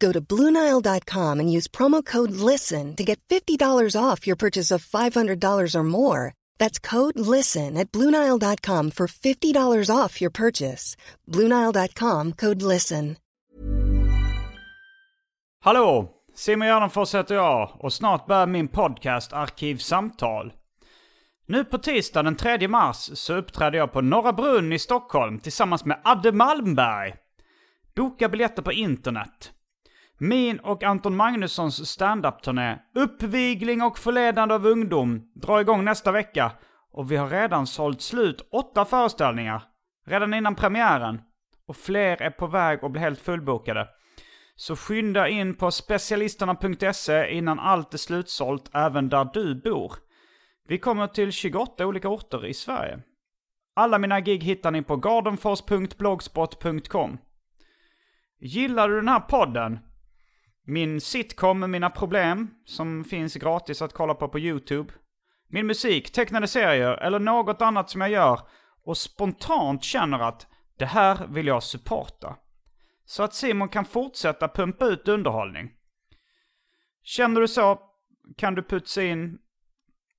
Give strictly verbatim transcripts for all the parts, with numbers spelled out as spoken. Go to Blue Nile dot com and use promo code LISTEN to get fifty dollars off your purchase of five hundred dollars or more. That's code LISTEN at Blue Nile dot com for fifty dollars off your purchase. Blue Nile dot com, code LISTEN. Hallå! Simon Järn heter jag och snart börjar min podcast Arkivsamtal. Nu på tisdag den tredje mars så uppträder jag på Norra Brunn i Stockholm tillsammans med Adde Malmberg. Boka biljetter på internet. Min och Anton Magnussons stand-up-turné Uppvigling och förledande av ungdom drar igång nästa vecka och vi har redan sålt slut åtta föreställningar redan innan premiären och fler är på väg att bli helt fullbokade. Så skynda in på specialisterna punkt se innan allt är slutsålt även där du bor. Vi kommer till tjugoåtta olika orter i Sverige. Alla mina gig hittar ni på gardenfors punkt blogspot punkt com. Gillar du den här podden? Min sitcom Mina problem, som finns gratis att kolla på på YouTube. Min musik, tecknade serier eller något annat som jag gör och spontant känner att det här vill jag supporta. Så att Simon kan fortsätta pumpa ut underhållning. Känner du så kan du putsa in...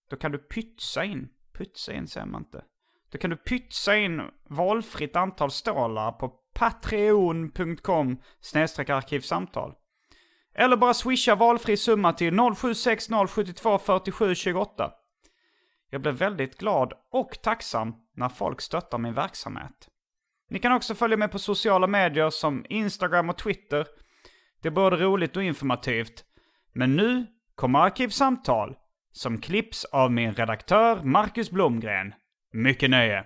Då kan du pytsa in. Pytsa in säger man inte. Då kan du pytsa in valfritt antal stålar på patreon.com snedstreck arkivsamtal. Eller bara swisha valfri summa till noll sju sex noll sju två fyra sju två åtta. Jag blev väldigt glad och tacksam när folk stöttar min verksamhet. Ni kan också följa mig på sociala medier som Instagram och Twitter. Det är både roligt och informativt. Men nu kommer Arkivsamtal som klipps av min redaktör Marcus Blomgren. Mycket nöje!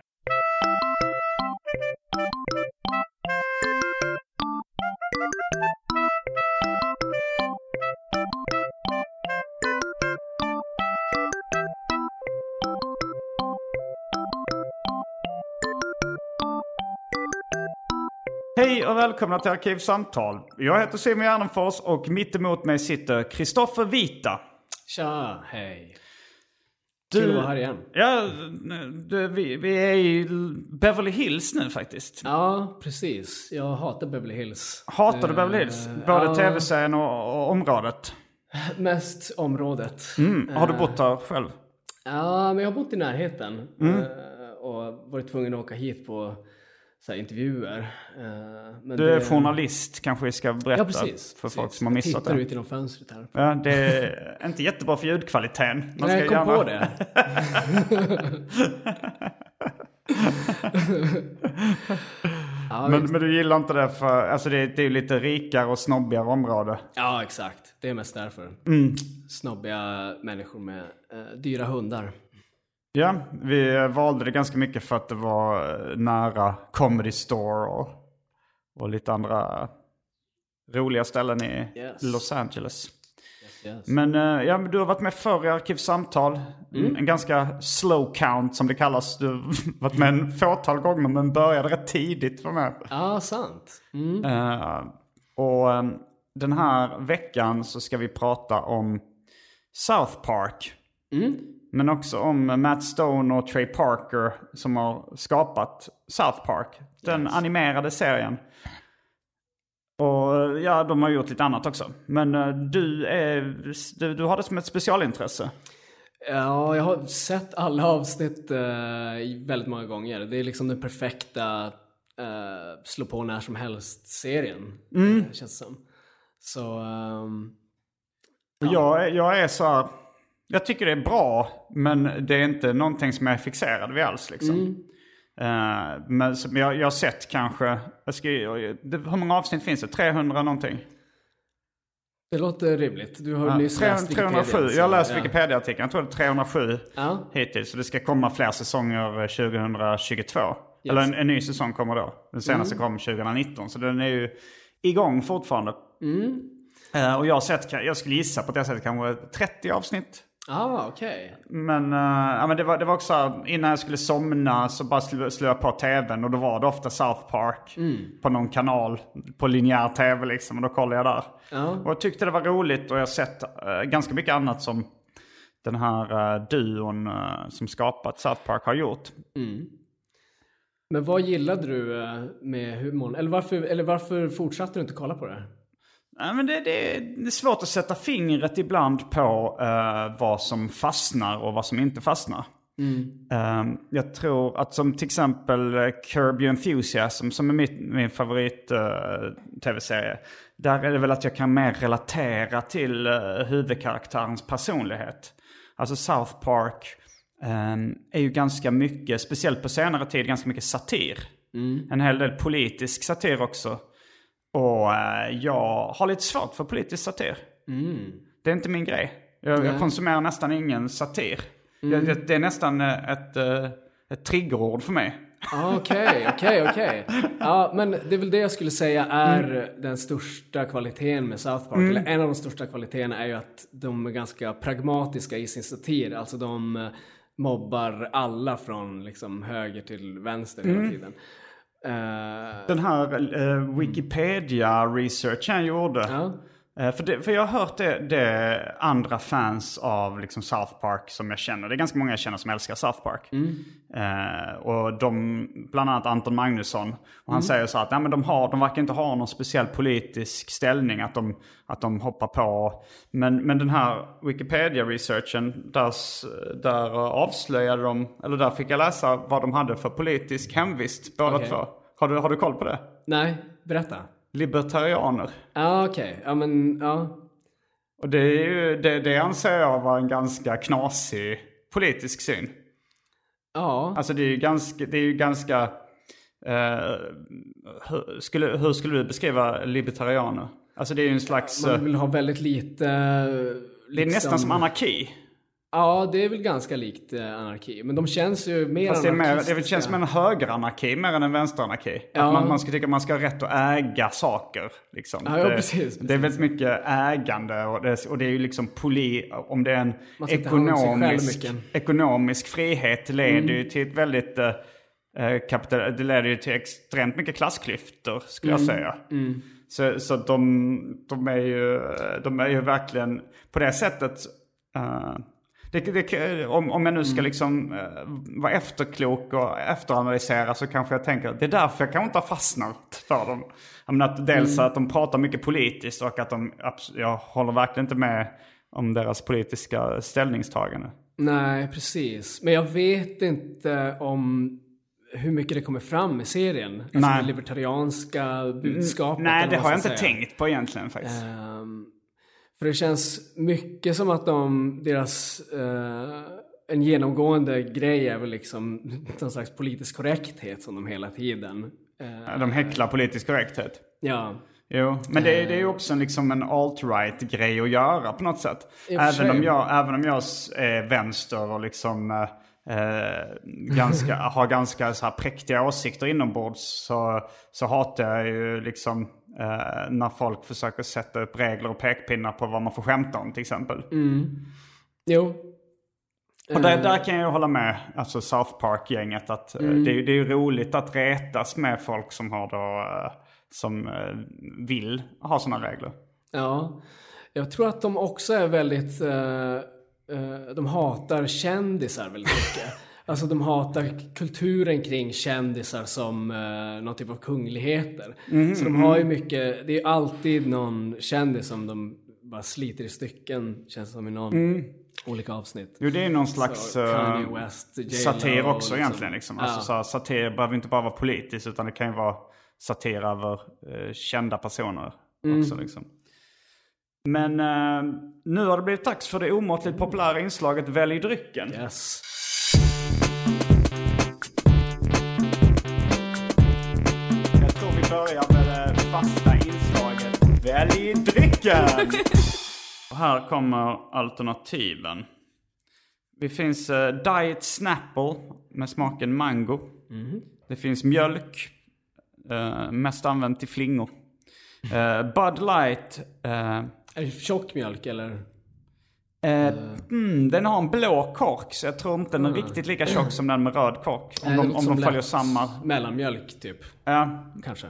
Hej och välkomna till Arkivsamtal. Jag heter Simon Järnfors och mitt emot mig sitter Kristoffer Vita. Tja, hej. Du, kul att vara här igen. Ja, du, vi, vi är i Beverly Hills nu faktiskt. Ja, precis. Jag hatar Beverly Hills. Hatar du Beverly Hills? Både ja. Tv-serien och, och området? Mest området. Mm. Har du bott här själv? Ja, men jag har bott i närheten. Mm. Och varit tvungen att åka hit på... Så här, intervjuer. Men du är det... journalist, kanske jag ska berätta ja, precis, för precis. Folk som har missat det. Jag tittar det. Ut genom fönstret här. Ja, det är inte jättebra för ljudkvaliteten. Man Nej, ska jag kom gärna... på det. ja, men, men du gillar inte det för... Alltså det, det är ju lite rikare och snobbigare område. Ja, exakt. Det är mest därför. Mm. Snobbiga människor med eh, dyra hundar. Ja, vi valde det ganska mycket för att det var nära Comedy Store och, och lite andra roliga ställen i yes. Los Angeles. Yes, yes. Men ja, du har varit med förr i Arkivsamtal. Mm. En ganska slow count som det kallas. Du har varit med en fåtal gånger men började rätt tidigt. Ja, ah, sant. Mm. Uh, och den här veckan så ska vi prata om South Park. Mm. Men också om Matt Stone och Trey Parker som har skapat South Park. Den yes. animerade serien. Och ja, de har gjort lite annat också. Men du, är, du, du har det som ett specialintresse. Ja, jag har sett alla avsnitt eh, väldigt många gånger. Det är liksom den perfekta eh, slå på när som helst-serien. Mm. Det känns som. Så, um, ja. jag, jag är så här... Jag tycker det är bra, men det är inte någonting som jag är fixerad vid alls. Liksom. Mm. Uh, men som jag, jag har sett kanske, jag ska, det, hur många avsnitt finns det? trehundra någonting? Det låter rimligt. Du har ja, nyss trehundra, trehundrasju. Jag har läst ja. Wikipedia-artikeln. Jag tror det är trehundrasju ja. hittills. Så det ska komma fler säsonger tjugotjugotvå. Yes. Eller en, en ny säsong kommer då. Den senaste mm. kom tjugonitton. Så den är ju igång fortfarande. Mm. Uh, och jag har sett, jag skulle gissa på att jag sett kanske trettio avsnitt. Ah, okej. Okay. Men, uh, ja, men det, var, det var också innan jag skulle somna så bara slå, slå jag på tvn. Och då var det ofta South Park mm. på någon kanal på linjär tv liksom. Och då kollade jag där. Uh. Och jag tyckte det var roligt. Och jag har sett uh, ganska mycket annat som den här uh, duon uh, som skapat South Park har gjort. Mm. Men vad gillade du uh, med humorn? Eller varför, eller varför fortsatte du inte kolla på det? Nej, men det, det, det är svårt att sätta fingret ibland på uh, vad som fastnar och vad som inte fastnar. Mm. Uh, jag tror att som till exempel uh, Curb Your Enthusiasm som är mitt, min favorit uh, tv-serie. Där är det väl att jag kan mer relatera till uh, huvudkaraktärens personlighet. Alltså South Park uh, är ju ganska mycket, speciellt på senare tid, ganska mycket satir. Mm. En hel del politisk satir också. Och jag har lite svårt för politisk satir. Mm. Det är inte min grej. Jag, jag konsumerar nästan ingen satir. Mm. Det, det är nästan ett, ett triggerord för mig. Okej, okej, okej. Ja, men det är väl det jag skulle säga är mm. den största kvaliteten med South Park. Mm. Eller en av de största kvaliteterna är ju att de är ganska pragmatiska i sin satir. Alltså de mobbar alla från liksom höger till vänster hela mm. tiden. Den här uh, Wikipedia-research han gjorde. Ja. Uh, för, det, för jag har hört det, det andra fans av liksom South Park som jag känner. Det är ganska många jag känner som älskar South Park. Mm. Uh, och de, bland annat Anton Magnusson. Och han mm. säger så att nej, men de, har, de verkar inte ha någon speciell politisk ställning att de, att de hoppar på. Men, men den här Wikipedia-researchen, där, där avslöjade de, eller där fick jag läsa vad de hade för politisk hemvist, båda okay. två. Har du, har du koll på det? Nej, berätta. Libertarianer. Ja, okej. Ja, men ja. Och det är ju, det, det anser jag var en ganska knasig politisk syn. Ja. Alltså det är ju ganska, det är ju ganska eh, hur, skulle, hur skulle du beskriva libertarianer? Alltså det är ju en slags... Man vill ha väldigt lite... Liksom, det är nästan som anarki. Ja, det är väl ganska likt anarki. Men de känns ju mer anarkistiska. Det känns som en högeranarki mer än en vänsteranarki. Ja. Att man, man ska tycka att man ska ha rätt att äga saker. Liksom. Ja, ja, precis, det, precis. Det är väldigt mycket ägande. Och det, och det är ju liksom poli... Om det är en ekonomisk, ekonomisk frihet leder mm. ju till ett väldigt... Eh, kapital, det leder ju till extremt mycket klassklyftor, skulle mm. jag säga. Mm. Så, så de, de, är ju, de är ju verkligen... På det sättet... Eh, Det, det, om, om jag nu ska liksom uh, vara efterklok och efteranalysera så kanske jag tänker att det är därför jag kanske inte har fastnat för dem. Jag menar att dels mm. att de pratar mycket politiskt och att de, jag håller verkligen inte med om deras politiska ställningstagande. Nej, precis. Men jag vet inte om hur mycket det kommer fram i serien. Alltså nej. Det libertarianska budskapet. Mm, nej, det har jag inte säga. tänkt på egentligen faktiskt. Um... För det känns mycket som att de, deras eh, en genomgående grej är väl liksom någon slags politisk korrekthet som de hela tiden. Eh, de häcklar politisk korrekthet. Ja. Jo, men det, det är ju också liksom en alt-right-grej att göra på något sätt. Även om, jag, även om jag är vänster och liksom eh, ganska, har ganska så här präktiga åsikter inombords så, så hatar jag ju liksom... Uh, när folk försöker sätta upp regler och pekpinnar på vad man får skämta om till exempel. Mm. Jo. Och där, där kan jag hålla med, alltså South Park-gänget, att mm. det, är, det är ju roligt att retas med folk som har då, som vill ha sådana regler. Ja, jag tror att de också är väldigt, uh, uh, de hatar kändisar väldigt mycket. Alltså de hatar kulturen kring kändisar som eh, någon typ av kungligheter. Mm, så de har ju mycket, det är ju alltid någon kändis som de bara sliter i stycken, känns som i någon mm. olika avsnitt. Jo, det är någon slags uh, West, satir också liksom. Egentligen. Liksom. Alltså, ja. Så, satir behöver inte bara vara politiskt utan det kan ju vara satir över uh, kända personer mm. också liksom. Men uh, nu har det blivit dags för det omåtligt populära inslaget Välj drycken. Yes. fasta inslaget. Välj drycken! Och här kommer alternativen. Det finns uh, Diet Snapple med smaken mango. Mm. Det finns mjölk, uh, mest använt till flingor. Uh, Bud Light. Uh, är det tjock mjölk eller? Uh, mm, den har en blå kork, så jag tror inte den är mm. riktigt lika tjock som den med röd kork. Om Nej, de, om de följer samma. Mellanmjölk typ. Ja. Uh, Kanske.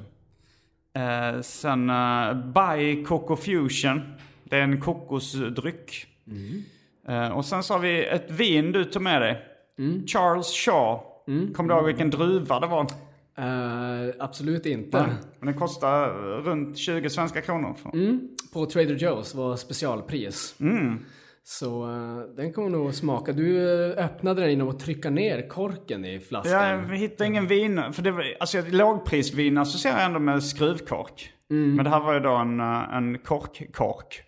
Uh, sen uh, Buy Coco Fusion. Det är en kokosdryck. Mm. Uh, och sen så har vi ett vin du tog med dig. Mm. Charles Shaw. Mm. Kommer du ihåg vilken druva det var? Uh, absolut inte. Ja, men den kostar runt tjugo svenska kronor. Mm. På Trader Joe's var specialpris. Mm. Så uh, den kommer nog att smaka. Du uh, öppnade den genom att trycka ner korken i flaskan. Jag hittade ingen vin. För det var, alltså, lågprisvin associerar jag ändå med skruvkork. Mm. Men det här var ju då en, en korkkork.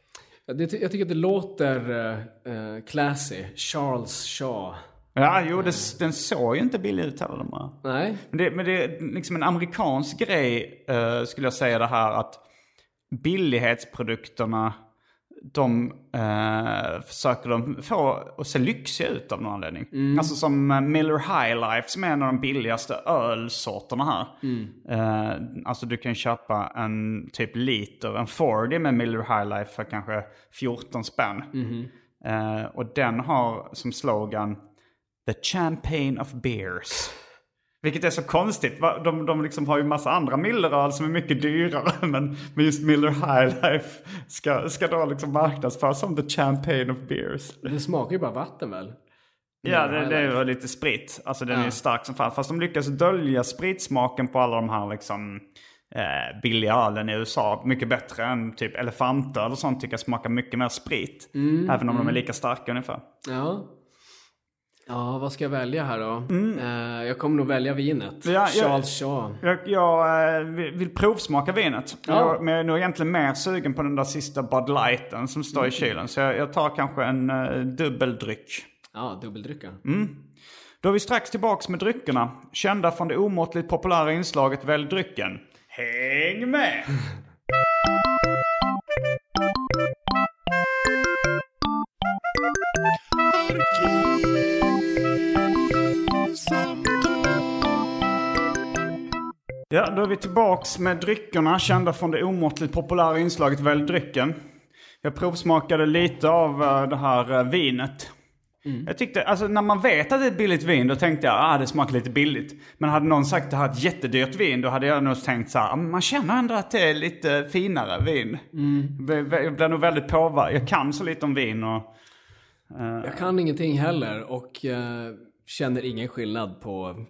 Jag tycker att det låter uh, classy. Charles Shaw. Ja, jo, det, den såg ju inte billig ut här. De Nej. Men det, men det är liksom en amerikansk grej, uh, skulle jag säga det här, att billighetsprodukterna, de uh, försöker de få att se lyxiga ut av någon anledning. Mm. Alltså som Miller High Life, som är en av de billigaste ölsorterna här. Mm. Uh, alltså du kan köpa en typ liter, en fyrtio med Miller High Life för kanske fjorton spänn. Mm. Uh, och den har som slogan The Champagne of Beers. Vilket är så konstigt. De, de liksom har ju massa andra Milleröl som är mycket dyrare. Men, men just Miller High Life ska, ska då liksom marknadsföras som The Champagne of Beers. Det smakar ju bara vatten väl? Miller ja, det, det är ju lite sprit. Alltså den ja. är stark som fan. Fast de lyckas dölja spritsmaken på alla de här liksom eh, billiga ölen i U S A. Mycket bättre än typ elefanter eller sånt, tycker smakar mycket mer sprit. Mm, även om mm. de är lika starka ungefär. Ja. Ja, vad ska jag välja här då? Mm. Uh, jag kommer nog välja vinet. Ja, Charles Shaw. Jag, jag uh, vill, vill provsmaka vinet. Ja. Jag, men jag är nog egentligen mer sugen på den där sista Bud Lighten som står mm. i kylen. Så jag, jag tar kanske en uh, dubbeldryck. Ja, dubbeldrycka. Mm. Då är vi strax tillbaka med dryckerna. Kända från det omåttligt populära inslaget Välj drycken. Häng med! Ja, då är vi tillbaks med dryckerna kända från det omåttligt populära inslaget Välj drycken. Jag provsmakade lite av det här vinet. Mm. Jag tyckte, alltså när man vet att det är ett billigt vin, då tänkte jag, ah det smakar lite billigt. Men hade någon sagt att det här är ett jättedyrt vin, då hade jag nog tänkt så här, man känner ändå att det är lite finare vin. Mm. Jag blir nog väldigt påverkad. Jag kan så lite om vin och Uh, jag kan ingenting heller och uh, känner ingen skillnad på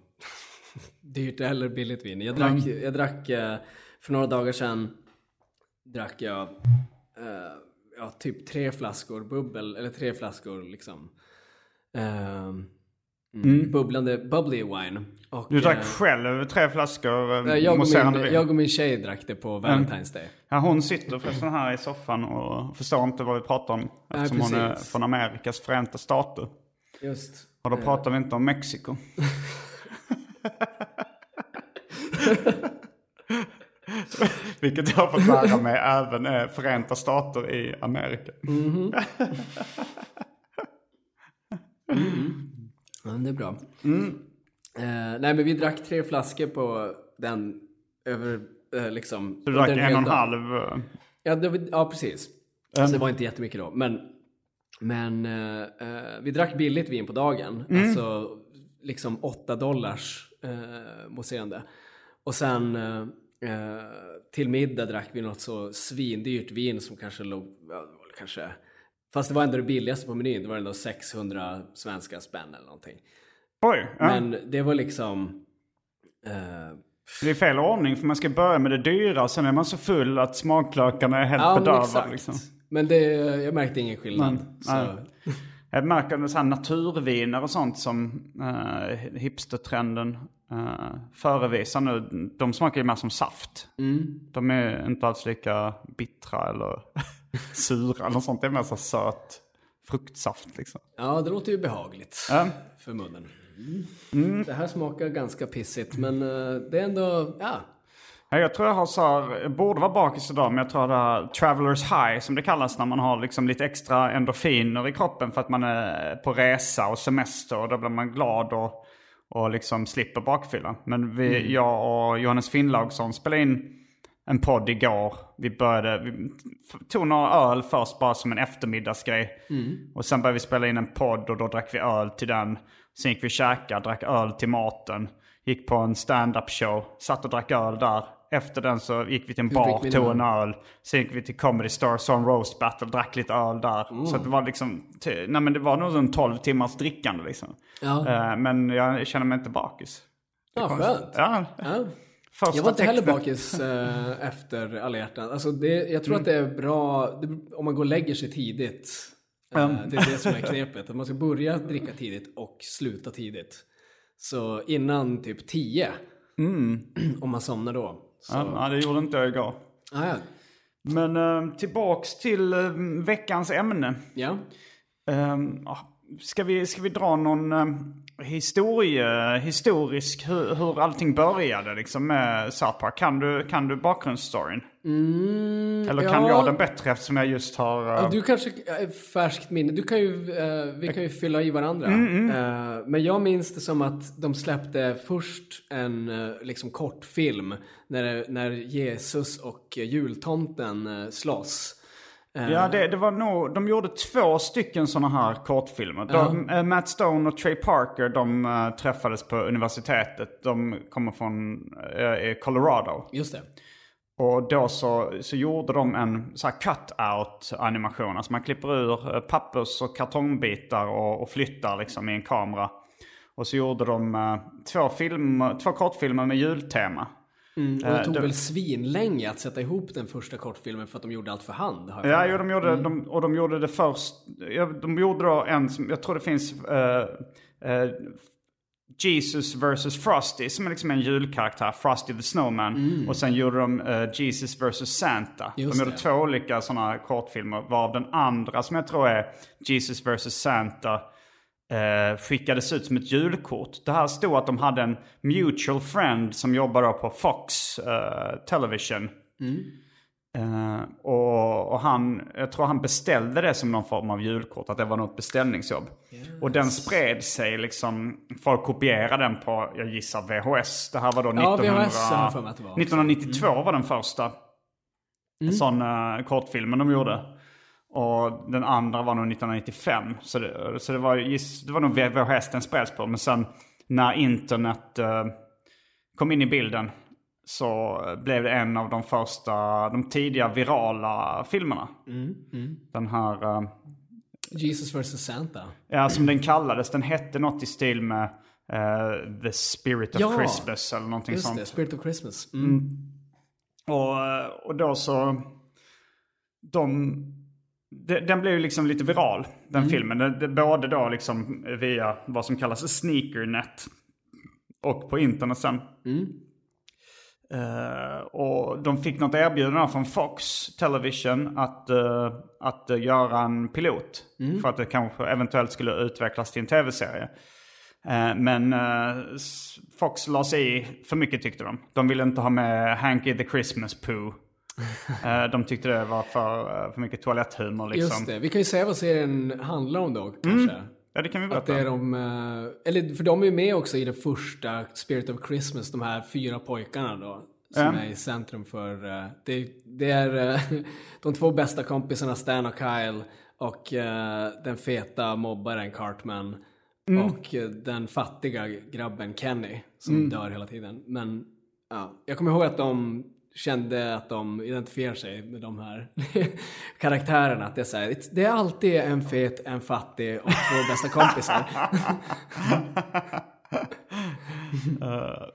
dyrt eller billigt vin. Jag drack, jag drack uh, för några dagar sedan drack jag uh, ja, typ tre flaskor bubbel, eller tre flaskor liksom uh, mm. bubblande, bubbly wine. Och, du drack uh, själv tre flaskor? Uh, jag, och min, jag och min tjej drack det på Valentine's Day. Ja, hon sitter förresten här i soffan och förstår inte vad vi pratar om. Eftersom Nej, hon är från Amerikas förenta stater. Just. Och då pratar uh. vi inte om Mexiko. Vilket jag fått lära mig även är förenta stater i Amerika. Mm-hmm. mm. Ja, det är bra. Mm. Uh, nej, men vi drack tre flaskor på den över, uh, liksom... Du drack en och en halv... Uh... Ja, det, ja, precis. Um. Alltså, det var inte jättemycket då. Men, men uh, uh, vi drack billigt vin på dagen. Mm. Alltså, liksom åtta dollars uh, mousserande. Och sen uh, uh, till middag drack vi något så svindyrt vin som kanske låg... Kanske, fast det var ändå det billigaste på menyn. Det var ändå sexhundra svenska spänn eller någonting. Oj, ja. Men det var liksom... Uh, det är fel ordning, för man ska börja med det dyra och sen är man så full att smaklökarna är helt ja, bedövade. Liksom. Men det, jag märkte ingen skillnad. Men, så. Ja. Jag märkte så här naturviner och sånt som uh, hipstertrenden uh, förevisar nu. De smakar ju mer som saft. Mm. De är inte alls lika bittra eller sura eller sånt. Det är mer så söt fruktsaft liksom. Ja, det låter ju behagligt ja. för munnen. Mm. Det här smakar ganska pissigt, men det är ändå, ja. Jag tror jag har så här, borde vara bakis idag, men jag tror det här travelers high som det kallas, när man har liksom lite extra endorfiner i kroppen för att man är på resa och semester, och då blir man glad och, och liksom slipper bakfylla. Men vi, mm. jag och Johannes Finnlaugsson spelade in en podd igår. Vi började, vi tog några öl först bara som en eftermiddagsgrej. Mm. Och sen började vi spela in en podd och då drack vi öl till den. Sen gick vi käka, drack öl till maten. Gick på en stand-up show, satt och drack öl där. Efter den så gick vi till en bar, tog en öl. Sen gick vi till Comedy Star, Song Roast Battle, drack lite öl där. Mm. Så att det var liksom, t- nej men det var nog en tolv timmars drickande liksom. Ja. Uh, men jag känner mig inte bakis. Ja, skönt. Ja, ja. Första jag var inte heller bakis äh, efter alla hjärtan. Alltså det, jag tror mm. att det är bra det, om man går och lägger sig tidigt. Mm. Äh, det är det som är knepet. Att man ska börja dricka tidigt och sluta tidigt. Så innan typ tio. Mm. Om man somnar då. Så. Ja, det gjorde inte jag igår. Ah, ja. Men äh, tillbaks till äh, veckans ämne. Ja. Äh, ska, vi, ska vi dra någon... Äh, Historie, historisk hur, hur allting började liksom med South Park. Kan du, kan du bakgrundsstoryn? Mm, Eller kan ja. jag den bättre eftersom jag just har... Uh... Ja, du kanske är färskt minne. Du kan ju, uh, vi kan ju fylla i varandra. Mm, mm. Uh, men jag minns det som att de släppte först en uh, liksom kortfilm när, när Jesus och jultomten uh, slåss. Ja, det, det var nog, de gjorde två stycken såna här kortfilmer. De, uh-huh. Matt Stone och Trey Parker, de uh, träffades på universitetet. De kommer från uh, Colorado. Just det. Och då så, så gjorde de en så här cut-out-animation. Alltså man klipper ur pappers och kartongbitar och, och flyttar liksom i en kamera. Och så gjorde de uh, två, film, två kortfilmer med jultema. Mm, och det tog uh, väl svinlänge att sätta ihop den första kortfilmen för att de gjorde allt för hand. Har jag ja, de gjorde, mm. de, och de gjorde det först. De gjorde då en som, jag tror det finns uh, uh, Jesus versus Frosty, som är liksom en julkaraktär, Frosty the Snowman. Mm. Och sen gjorde de uh, Jesus versus Santa. Just de gjorde det. Två olika sådana kortfilmer, varav den andra som jag tror är Jesus versus Santa. Uh, skickades ut som ett julkort. Det här stod att de hade en mutual friend som jobbade på Fox uh, Television. Mm. Uh, och, och han, jag tror han beställde det som någon form av julkort, att det var något beställningsjobb. Yes. Och den spred sig liksom, folk kopierade den på, jag gissar V H S. Det här var då ja, nittonhundra, nittonhundranittiotvå mm. var den första mm. sån uh, kortfilmen de gjorde. Och den andra var nog nittonhundranittiofem. Så det, så det var det var nog V H S den spreds på. Men sen när internet eh, kom in i bilden så blev det en av de första, de tidiga virala filmerna. Mm, mm. Den här... Eh, Jesus versus Santa. Ja, som den kallades. Den hette något i stil med eh, The Spirit of ja, Christmas eller någonting sånt. Ja, just det. Spirit of Christmas. Mm. Mm. Och, och då så... De... Den blev ju liksom lite viral, den mm. filmen. Den, den, både då liksom via vad som kallas sneakernet och på internet sen. Mm. Uh, och de fick något erbjudande från Fox Television att, uh, att uh, göra en pilot. Mm. För att det kanske eventuellt skulle utvecklas till en tv-serie. Uh, men uh, Fox la sig i för mycket tyckte de. De ville inte ha med Hanky the Christmas Pooh. De tyckte det var för, för mycket toaletthumor liksom. Just det, vi kan ju säga vad serien handlar om då kanske. Mm. Ja, det kan vi berätta. Att det är de, eller för de är ju med också i den första Spirit of Christmas, de här fyra pojkarna då som mm. är i centrum för det, det är de två bästa kompisarna Stan och Kyle och den feta mobbaren Cartman mm. och den fattiga grabben Kenny som mm. dör hela tiden. Men ja, jag kommer ihåg att de kände att de identifierar sig med de här karaktärerna. Att det är så här, det är alltid en fet, en fattig och två bästa kompisar. uh,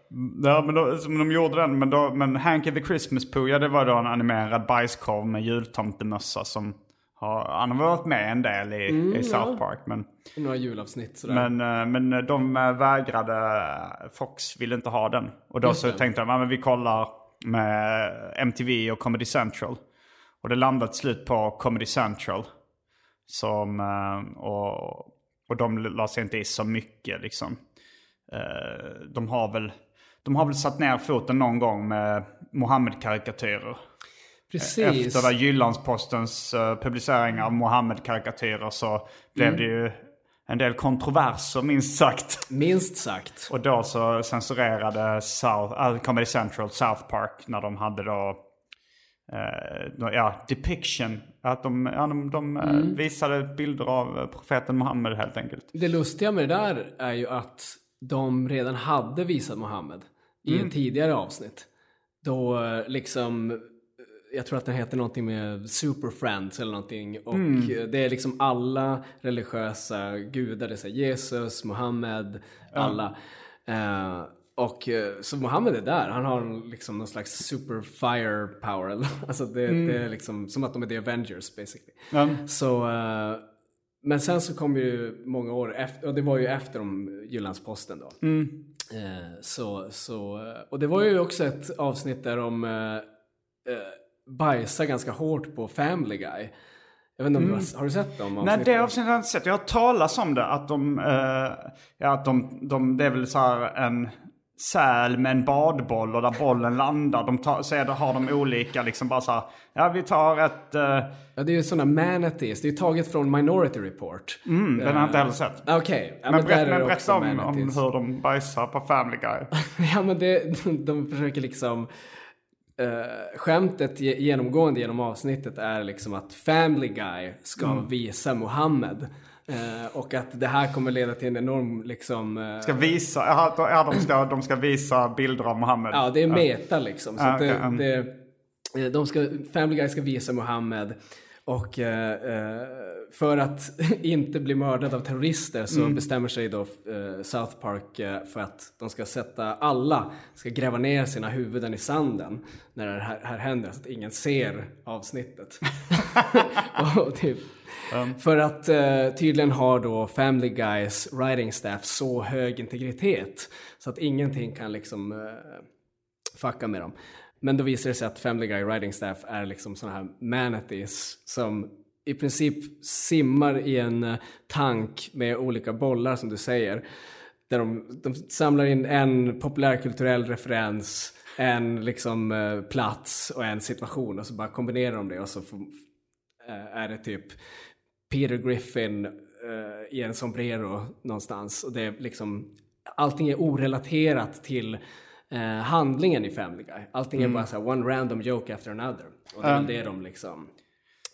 ja, men då, som de gjorde den. Men, då, men Hanky the Christmas Pooh, ja, det var då en animerad bajskorv med jultomtemössa som har, han har varit med en del i, mm, i South ja. Park. Men, några julavsnitt sådär. Men, men de vägrade, Fox ville inte ha den. Och då just så det. Tänkte de, ja, men vi kollar med M T V och Comedy Central. Och det landade slut på Comedy Central. Som, och, och de la sig inte i så mycket liksom. De har väl de har väl satt ner foten någon gång med Mohammed-karikatyrer. Precis. Efter där Jyllandspostens publicering av Mohammed-karikatyrer så blev mm. det ju en del kontroverser, minst sagt. Minst sagt. Och då så censurerade South, äh, Comedy Central South Park när de hade då eh, ja, depiction. Att de, ja, de, de mm. visade bilder av profeten Mohammed helt enkelt. Det lustiga med det där är ju att de redan hade visat Mohammed i mm. ett tidigare avsnitt. Då liksom... Jag tror att den heter någonting med Super Friends eller någonting. Och mm. det är liksom alla religiösa gudar. Det är Jesus, Mohammed, alla. Mm. Uh, och så Mohammed är där. Han har liksom någon slags super fire power. Alltså det, mm. det är liksom som att de är The Avengers basically. Mm. Så, uh, men sen så kom ju många år efter. Och det var ju efter om Jyllandsposten då. Mm. Uh, så, så, och det var ju också ett avsnitt där de... Uh, uh, bajsar ganska hårt på Family Guy. Jag vet inte om mm. du har, har du sett dem? Nej, det har jag inte sett. Jag har talat om det. Att de, eh, ja, att de, de det är väl så här en säl med en badboll och där bollen landar. De tar, så det, har de olika liksom bara så här, ja vi tar ett... Eh... Ja, det är ju sådana manatees. Det är ju taget från Minority Report. Mm, den har jag inte heller sett. Okej. Okay. Ja, men men berätta berätt om, om hur de bajsar på Family Guy. Ja, men det, de, de försöker liksom... Uh, skämtet genomgående genom avsnittet är liksom att Family Guy ska mm. visa Mohammed uh, och att det här kommer leda till en enorm liksom... Uh, ska visa, ja, de, ska, de ska visa bilder av Mohammed. Ja, det är meta uh. liksom. Så uh, okay. det, det, de ska, Family Guy ska visa Mohammed och uh, uh, för att inte bli mördad av terrorister så mm. bestämmer sig då uh, South Park uh, för att de ska sätta alla, ska gräva ner sina huvuden i sanden när det här, här händer så att ingen ser avsnittet. och typ. um. För att uh, tydligen har då Family Guys writing staff så hög integritet så att ingenting kan liksom uh, fucka med dem. Men då visar det sig att Family Guy writing staff är liksom såna här manatees som i princip simmar i en tank med olika bollar som du säger. Där de, de samlar in en populärkulturell referens, en liksom eh, plats och en situation. Och så bara kombinerar de det och så får, eh, är det typ Peter Griffin eh, i en sombrero någonstans. Och det är liksom, allting är orelaterat till... Eh, handlingen i Family Guy. Allting mm. är bara så här, one random joke after another. Och det är um, det de liksom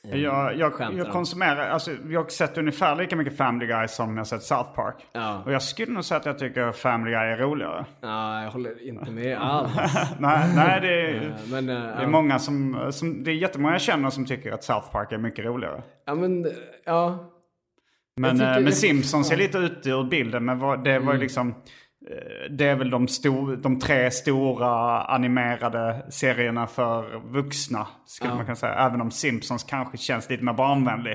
eh, jag, jag, jag konsumerar, alltså, jag har sett ungefär lika mycket Family Guy som jag sett South Park. Ja. Och jag skulle nog säga att jag tycker Family Guy är roligare. Ja, jag håller inte med alls. nej, nej, det är, men, uh, det är många som, som, det är jättemånga jag känner som tycker att South Park är mycket roligare. Ja, men, ja. Men, tycker, men Simpsons är lite ute ur bilden, men var, det mm. var ju liksom... Det är väl de, sto- de tre stora animerade serierna för vuxna, skulle ja. man kunna säga. Även om Simpsons kanske känns lite mer barnvänlig.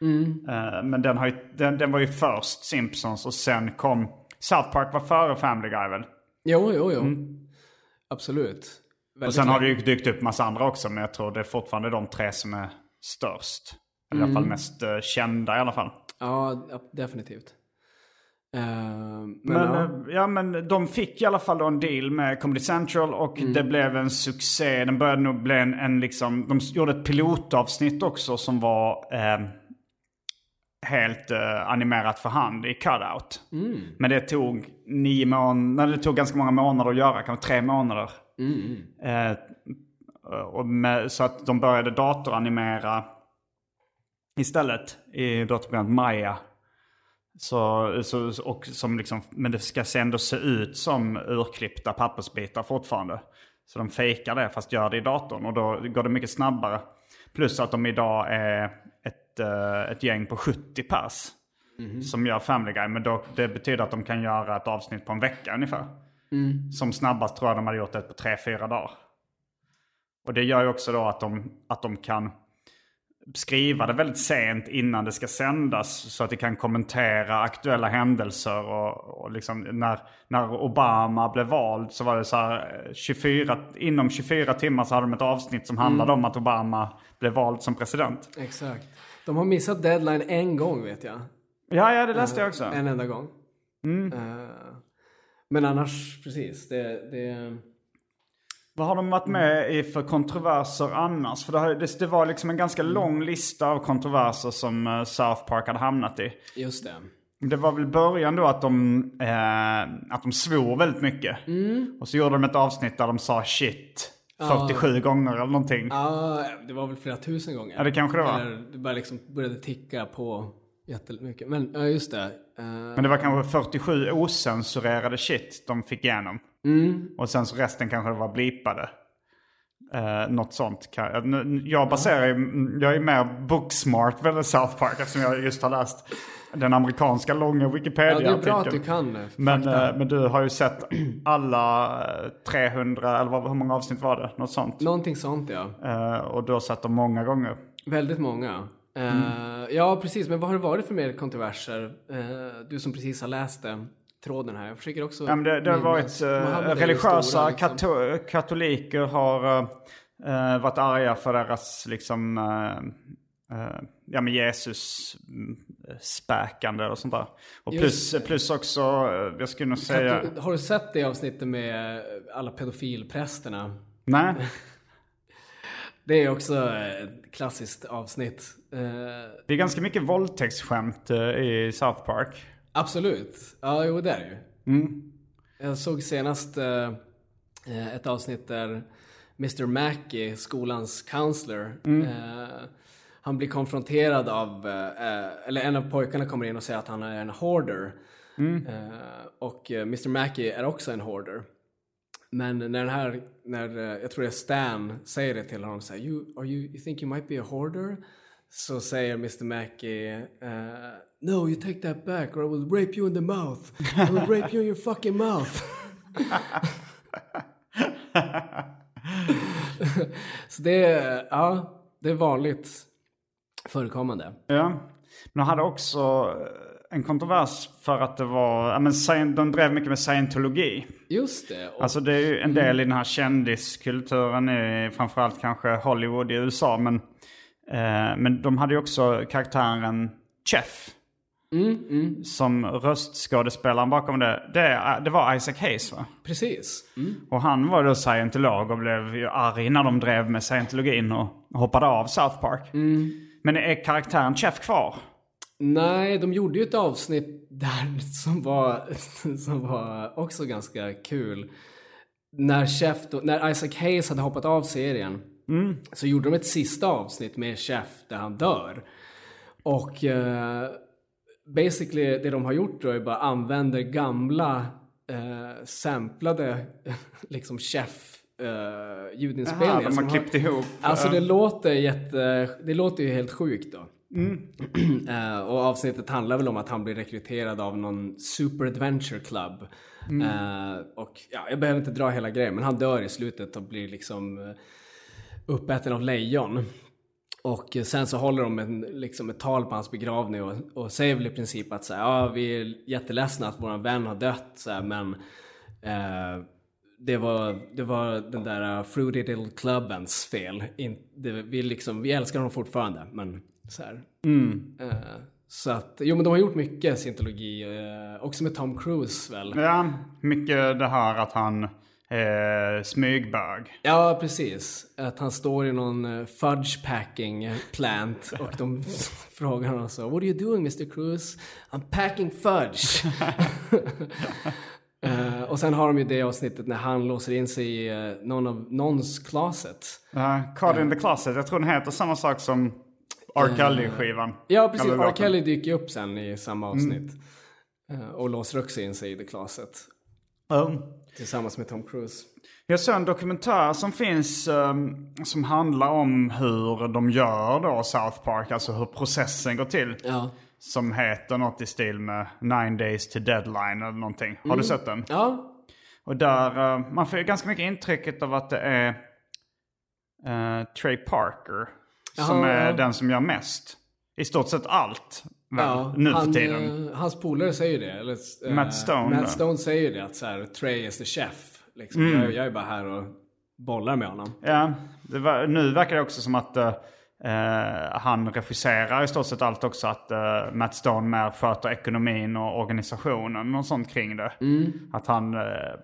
Mm. Men den, har ju, den, den var ju först, Simpsons, och sen kom... South Park var före Family Guy, väl? Jo, jo, jo. Mm. Absolut. Väldigt och sen har det ju dykt upp massa andra också, men jag tror det är fortfarande de tre som är störst. Mm. I alla fall mest kända i alla fall. Ja, definitivt. Uh, men, men, ja. ja men de fick i alla fall en deal med Comedy Central och mm. det blev en succé. Den började nog bli en, en liksom, de gjorde ett pilotavsnitt också som var eh, helt eh, animerat för hand i cutout. Mm. Men det tog nio månader, det tog ganska många månader att göra, kanske tre månader. Mm. Eh, och med, så att de började datoranimera istället i datorprogrammet Maya. Så, så, och som liksom, men det ska se ändå se ut som urklippta pappersbitar fortfarande. Så de fejkar det fast gör det i datorn. Och då går det mycket snabbare. Plus att de idag är ett, ett gäng på sjuttio pass mm-hmm. som gör Family Guy. Men då, det betyder att de kan göra ett avsnitt på en vecka ungefär. Mm. Som snabbast tror jag de hade gjort det på tre fyra dagar. Och det gör ju också då att de, att de kan... skriva det väldigt sent innan det ska sändas så att det kan kommentera aktuella händelser och, och liksom när, när Obama blev vald så var det så här tjugofyra, inom tjugofyra timmar så hade de ett avsnitt som handlade mm. om att Obama blev vald som president. Exakt. De har missat deadline en gång vet jag. Ja, ja det läste jag också. En enda gång. Mm. Uh, Men annars, precis, det... det... Vad har de varit med i för kontroverser annars? För det, här, det, det var liksom en ganska lång lista av kontroverser som South Park hade hamnat i. Just det. Det var väl början då att de, eh, att de svor väldigt mycket. Mm. Och så gjorde de ett avsnitt där de sa shit fyrtiosju ah. gånger eller någonting. Ja, ah, det var väl flera tusen gånger. Ja, det kanske det var. Eller det bara liksom började ticka på jättemycket. Men ja, just det. Uh... Men det var kanske fyrtiosju osensurerade shit de fick igenom. Mm. Och sen så resten kanske var blipade. Uh, något sånt. Jag baserar ju, jag är mer booksmart väl än South Park eftersom jag just har läst den amerikanska långa Wikipedia-artikeln. Ja, det är bra att du kan. Men, uh, men du har ju sett alla trehundra, eller vad, hur många avsnitt var det? Något sånt. Någonting sånt, ja. Uh, och du har sett dem många gånger. Väldigt många. Uh, mm. Ja, precis. Men vad har det varit för mer kontroverser? Uh, du som precis har läst det. Tråden här. Jag försöker också... Ja, men det, det har varit eh, religiösa stora, liksom. kato- katoliker har eh, varit arga för deras liksom eh, eh, ja, men Jesus späkande och sånt där. Och plus, plus också jag skulle nog säga... Kato- har du sett det avsnittet med alla pedofilprästerna? Nej. Det är också ett klassiskt avsnitt. Det är ganska mycket våldtäktsskämt i South Park. Absolut. Ja, jo, det är ju. Mm. Jag såg senast eh, ett avsnitt där mister Mackey, skolans counselor, mm. eh, han blir konfronterad av, eh, eller en av pojkarna kommer in och säger att han är en hoarder. Mm. Eh, och mister Mackey är också en hoarder. Men när den här, när jag tror det är Stan säger det till honom så här, you, are you, you think you might be a hoarder? Så säger mister Mackey... Eh, No, you take that back or I will rape you in the mouth. I will rape you in your fucking mouth. Så det är, ja, det är vanligt förekommande. Ja, men de hade också en kontrovers för att det var, men de drev mycket med scientologi. Just det. Och, alltså det är ju en del mm. i den här kändiskulturen, i, framförallt kanske Hollywood i U S A. Men, eh, men de hade ju också karaktären Chef. Mm, mm. Som röstskådespelaren bakom det, det, det var Isaac Hayes, va? Precis. Mm. Och han var då scientolog och blev ju arg när de drev med scientologin och hoppade av South Park. Mm. Men är karaktären Chef kvar? Nej, de gjorde ju ett avsnitt där som var, som var också ganska kul. När, Chef, när Isaac Hayes hade hoppat av serien mm. så gjorde de ett sista avsnitt med Chef där han dör. Och... Eh, basically det de har gjort då är bara använder gamla eh, samplade liksom chef eh, ljudinspelningar. Aha, de har klippt ihop. Alltså det låter, jätte, det låter ju helt sjukt då. Mm. eh, och avsnittet handlar väl om att han blir rekryterad av någon super adventure club. Mm. Eh, och ja, jag behöver inte dra hela grejen, men han dör i slutet och blir liksom uppäten av lejon. Och sen så håller de en, liksom ett tal på hans begravning och, och säger väl i princip att så här, ja, vi är jätteledsna att vår vän har dött så här, men eh, det, var, det var den där Fruity Little Clubbens fel. In, det, vi, liksom, vi älskar honom fortfarande, men så här. Mm. Eh, så att, jo men de har gjort mycket scientologi, eh, också med Tom Cruise väl. Ja, mycket det här att han... Eh, smygbög. Ja, precis. Att han står i någon fudge packing plant och de frågar honom så, what are you doing mister Cruise? I'm packing fudge. eh, och sen har de ju det avsnittet när han låser in sig i eh, någon av någons closet. Uh, Card in the Closet. Jag tror den heter samma sak som R. Kelly-skivan. Ja, precis. R. Kelly dyker upp sen i samma avsnitt. Mm. Eh, och låser också in sig i the closet. Mm. Tillsammans med Tom Cruise. Jag såg en dokumentär som finns um, som handlar om hur de gör då South Park, alltså hur processen går till. Ja. Som heter något i stil med Nine Days to Deadline eller någonting. Mm. Har du sett den? Ja. Och där uh, man får ganska mycket intrycket av att det är uh, Trey Parker som Aha, är ja. den som gör mest. I stort sett allt. Väl, ja, nu han, för tiden. Eh, hans polare säger det. Eller, eh, Matt Stone. Matt Stone säger det, att så här, Trey is the chef. Liksom. Mm. Jag, jag är bara här och bollar med honom. Ja, det var, nu verkar det också som att eh, Uh, han regisserar i stort sett allt också, att uh, Matt Stone mer sköter ekonomin och organisationen och sånt kring det. Mm. Att han, uh,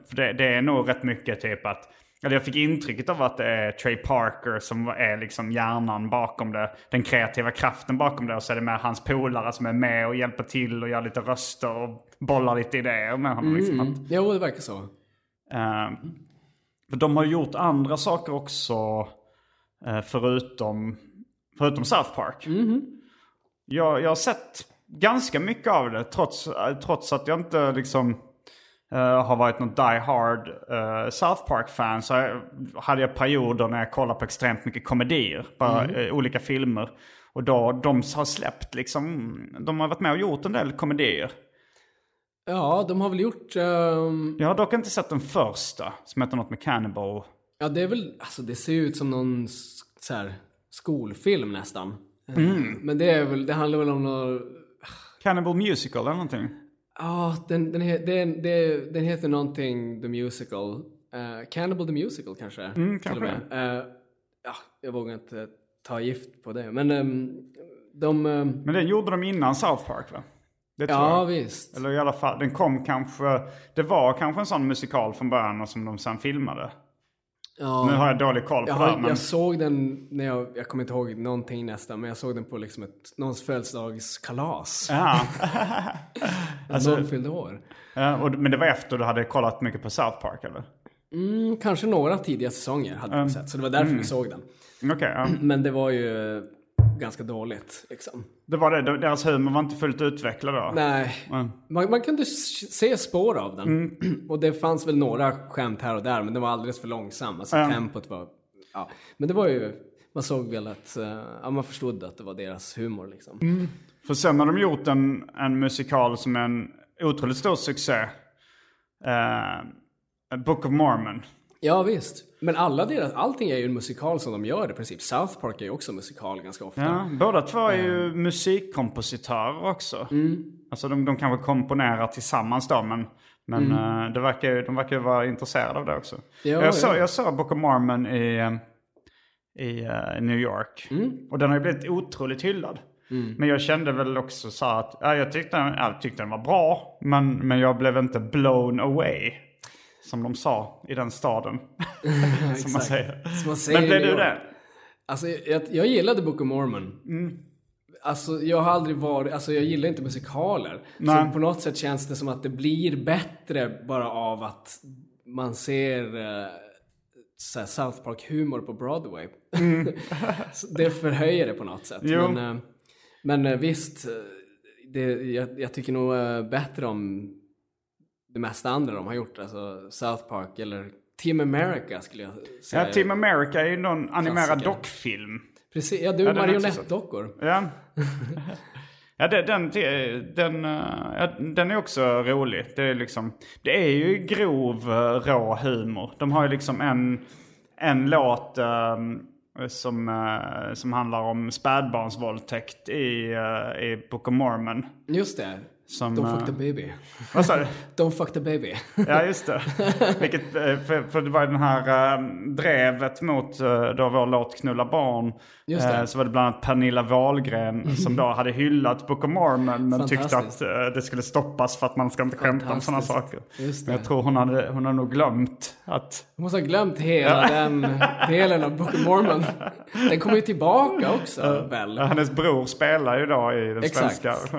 för det, det är nog rätt mycket typ att, eller jag fick intrycket av att det är Trey Parker som är liksom hjärnan bakom det, den kreativa kraften bakom det, och så är det med hans polare som är med och hjälper till och gör lite röster och bollar lite idéer med honom. Mm. Liksom att, jo, det verkar så. Uh, för de har gjort andra saker också uh, förutom Förutom South Park. Mm-hmm. Jag, jag har sett ganska mycket av det. Trots, trots att jag inte liksom, uh, har varit någon die-hard uh, South Park-fan. Så jag, hade jag perioder när jag kollade på extremt mycket komedier. Bara, mm. uh, olika filmer. Och då de har släppt liksom... De har varit med och gjort en del komedier. Ja, de har väl gjort... Um... Jag har dock inte sett den första. Som heter något med Cannibal. Ja, det är väl... Alltså det ser ut som någon så här... skolfilm nästan. Mm. Men det är väl, det handlar väl om någon... Cannibal Musical eller någonting? Ja, oh, den, den, den, den, den heter någonting The Musical. Uh, Cannibal The Musical kanske. Mm, kanske. Uh, ja, jag vågar inte ta gift på det. Men um, de... Um... Men den gjorde de innan South Park, va? Det tror ja, jag. Visst. Eller i alla fall, den kom kanske... Det var kanske en sån musikal från början som de sen filmade. Ja, nu har jag dålig koll på jag, det. Men... Jag såg den när jag, jag kommer inte ihåg någonting nästan, men jag såg den på liksom ett, någons födelsedagskalas. Ja. Alltså, någon fyllde år. Ja, och, men det var efter du hade kollat mycket på South Park, eller? Mm, kanske några tidiga säsonger hade jag um, sett, så det var därför mm. vi såg den. Okay, ja. Men det var ju ganska dåligt, liksom. Det var det, deras humor var inte fullt utvecklad då? Nej, mm. man, man kunde se spår av den. Mm. Och det fanns väl några skämt här och där, men de var alldeles för långsamma. Så mm. tempot var... Ja. Men det var ju... Man såg väl att... Ja, man förstod att det var deras humor, liksom. Mm. För sen har de gjort en, en musikal som är en otroligt stor succé. Uh, Book of Mormon. Ja, visst. Men alla deras, allting är ju en musikal som de gör i princip. South Park är ju också musikal ganska ofta. Ja, båda två är ju mm. musikkompositörer också. Mm. Alltså de, de kanske komponerar tillsammans då, men, men mm. det verkar ju, de verkar ju vara intresserade av det också. Ja, jag, ja. Såg, jag såg Book of Mormon i, i uh, New York. Mm. Och den har ju blivit otroligt hyllad. Mm. Men jag kände väl också så att ja, jag, tyckte den, jag tyckte den var bra, men, men jag blev inte blown away. Som de sa i den staden. Som man säger. Som man säger. Men blev du det? Alltså, jag, jag gillade Book of Mormon. Mm. Alltså, jag har aldrig varit... Alltså, jag gillar inte musikaler. Nej. Så på något sätt känns det som att det blir bättre bara av att man ser eh, så här South Park-humor på Broadway. Mm. Det förhöjer det på något sätt. Jo. Men, eh, men visst, det, jag, jag tycker nog eh, bättre om... Det mesta andra de har gjort, alltså South Park eller Team America skulle jag säga. Ja, Team America är ju någon animerad dockfilm. Precis, ja, du är, är marionettdockor. Ja, ja det, den, den, den är också rolig. Det är, liksom, det är ju grov, rå humor. De har ju liksom en, en låt um, som, uh, som handlar om spädbarnsvåldtäkt i, uh, i Book of Mormon. Just det. Som, Don't fuck the baby. Vad sa du? Don't fuck the baby. Ja, just det. Vilket, för, för det var den här äh, drevet mot då vår låt Knulla barn. Just det. Äh, så var det bland annat Pernilla Wahlgren som då hade hyllat Book of Mormon men tyckte att äh, det skulle stoppas för att man ska inte skämta om sådana saker. Just det. Men jag tror hon hade, hon hade nog glömt att... Hon måste ha glömt hela den delen av Book of Mormon. Den kommer ju tillbaka också, äh, väl? Hennes bror spelar ju då i den Exakt. svenska...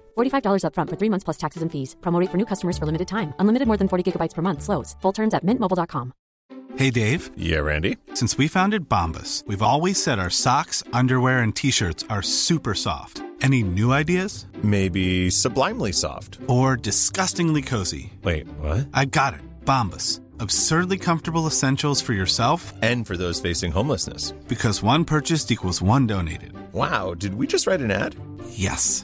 forty-five dollars up front for three months plus taxes and fees. Promo rate for new customers for limited time. Unlimited more than forty gigabytes per month slows. Full terms at mint mobile dot com. Hey, Dave. Yeah, Randy. Since we founded Bombas, we've always said our socks, underwear, and T-shirts are super soft. Any new ideas? Maybe sublimely soft. Or disgustingly cozy. Wait, what? I got it. Bombas. Absurdly comfortable essentials for yourself. And for those facing homelessness. Because one purchased equals one donated. Wow, did we just write an ad? Yes.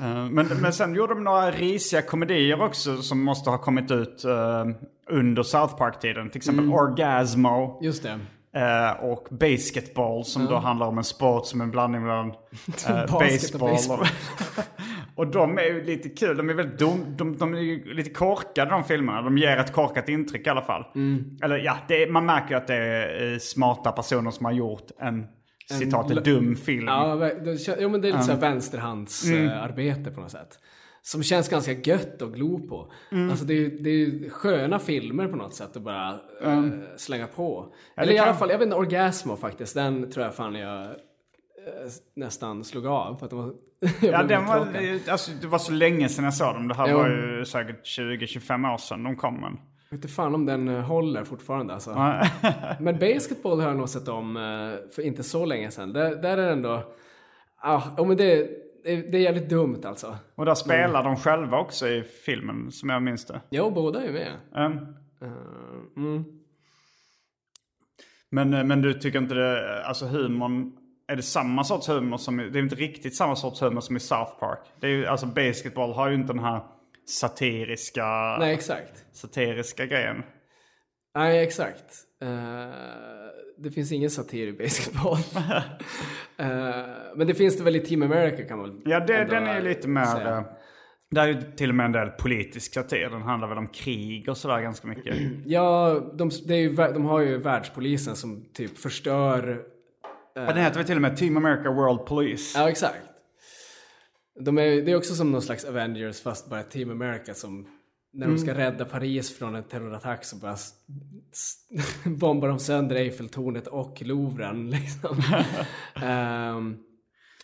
Uh, men, men sen gjorde de några risiga komedier också som måste ha kommit ut uh, under South Park-tiden. Till exempel mm. Orgasmo. Just det. Uh, och Basketball som mm. då handlar om en sport som en blandning mellan uh, baseball och... Baseball. Och de är ju lite kul, de är väl dum, de, de är ju lite korkade de filmerna, de ger ett korkat intryck i alla fall. Mm. Eller ja, det är, man märker att det är smarta personer som har gjort en, en citat, en dum film. Ja, det, jo, men det är lite så här vänsterhandsarbete mm. på något sätt. Som känns ganska gött att glo på. Mm. Alltså det är, det är sköna filmer på något sätt att bara mm. äh, slänga på. Ja, eller i kan... alla fall, jag vet inte, Orgasmo faktiskt, den tror jag fan jag... nästan slog av för att de var, ja, den var, alltså, det var så länge sedan jag såg dem. Det här jo. var ju säkert tjugo till tjugofem år sedan de kom. Men jag vet inte fan om den håller fortfarande alltså. Men Basketball har jag nog sett om för inte så länge sedan. Där, där är den då ah, oh, men det, det, det är jävligt dumt alltså. Och där spelar men... de själva också i filmen som jag minns det. Jo, båda är ju med. Mm. Mm. Men, men du tycker inte det, alltså humorn, är det samma sorts humor som... Det är inte riktigt samma sorts humor som i South Park. Det är ju, alltså Basketball har ju inte den här satiriska... Nej, exakt. Satiriska grejen. Nej, exakt. Uh, det finns ingen satir i Basketball. uh, men det finns det väl i Team America kan man väl... Ja, det, den är ju lite mer... Det är ju till och med en del politisk satir. Den handlar väl om krig och sådär ganska mycket. Ja, de, det är ju, de har ju världspolisen som typ förstör... Uh, den heter väl till och med Team America World Police. Ja, exakt. De är, det är också som någon slags Avengers fast bara Team America som när mm. de ska rädda Paris från en terrorattack så bara s- s- bombar de sönder Eiffeltornet och Louvren liksom. um,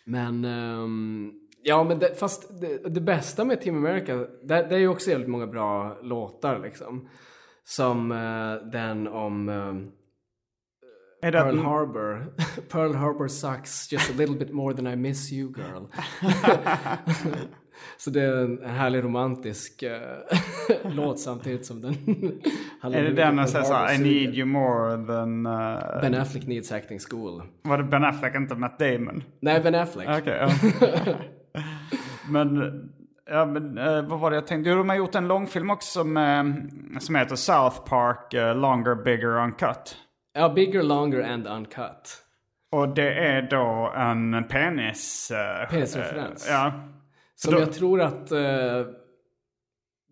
men um, ja, men det, fast det, det bästa med Team America det, det är ju också jävligt många bra låtar liksom. Som uh, den om... Um, Är Pearl att... Harbor. Pearl Harbor sucks just a little bit more than I miss you, girl. Så det är en härlig romantisk låt samtidigt som den... Är det den att säga så I need you more than... Uh... Ben Affleck needs acting school. Var det Ben Affleck, inte Matt Damon? Nej, Ben Affleck. Okej, okay, ja. Men... Ja, men, eh, vad var det jag tänkte? Jo, de har gjort en långfilm också med, som heter South Park uh, Longer, Bigger, Uncut. Ja, Bigger, Longer and Uncut. Och det är då en penis... Uh, Penisreferens. Uh, ja. Som då, jag tror att uh,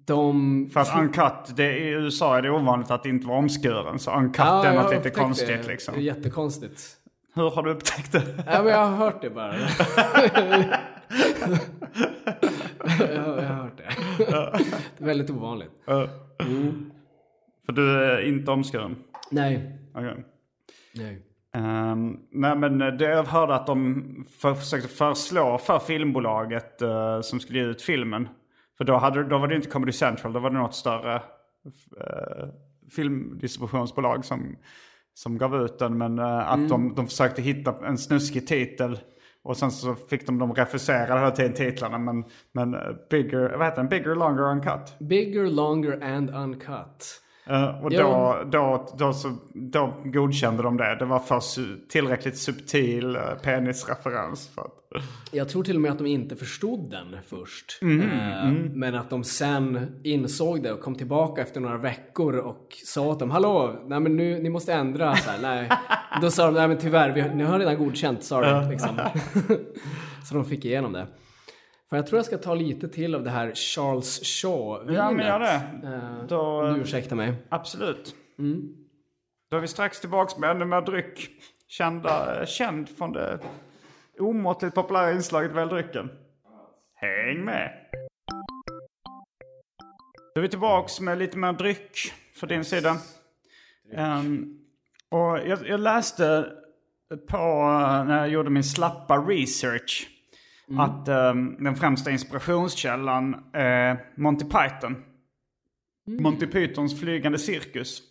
de... För att Uncut, det är, i U S A är det ovanligt att det inte var omskuren. Så Uncut ja, är något lite konstigt det. Liksom. Det är jättekonstigt. Hur har du upptäckt det? Ja, men jag har hört det bara. jag, har, jag har hört det. Det är väldigt ovanligt. Mm. För du är inte omskuren? Nej. Okay. Nej. Um, nej men det, jag hörde att de för, försökte förslå för filmbolaget uh, som skulle ge ut filmen. För då, hade, då var det inte Comedy Central, då var det något större uh, filmdistributionsbolag som, som gav ut den. Men uh, att mm. de, de försökte hitta en snuskig titel och sen så fick de de refuserade till titlarna. Men, men uh, bigger, vad heter den? Bigger, Longer, Uncut. Bigger, Longer and Uncut. Uh, och då, då, då, så, då godkände de det. Det var för su- tillräckligt subtil uh, penisreferens. För att... Jag tror till och med att de inte förstod den först. Mm, uh, mm. Men att de sen insåg det och kom tillbaka efter några veckor och sa att de, hallå, nej, men nu, ni måste ändra. Så här, nej. Då sa de, nej men tyvärr, vi, ni har redan godkänt, sorry. Liksom. Så de fick igenom det. För jag tror jag ska ta lite till av det här Charles Shaw. Ja, men gör det. Uh, Då, du ursäktar mig. Absolut. Mm. Då är vi strax tillbaka med ännu mer dryck. Kända, känd från det omåttligt populära inslaget väldrycken. Häng med! Då är vi tillbaka med lite mer dryck för din sida. Um, och jag, jag läste på när jag gjorde min slappa research mm. att um, den främsta inspirationskällan är Monty Python. Mm. Monty Pythons flygande cirkus.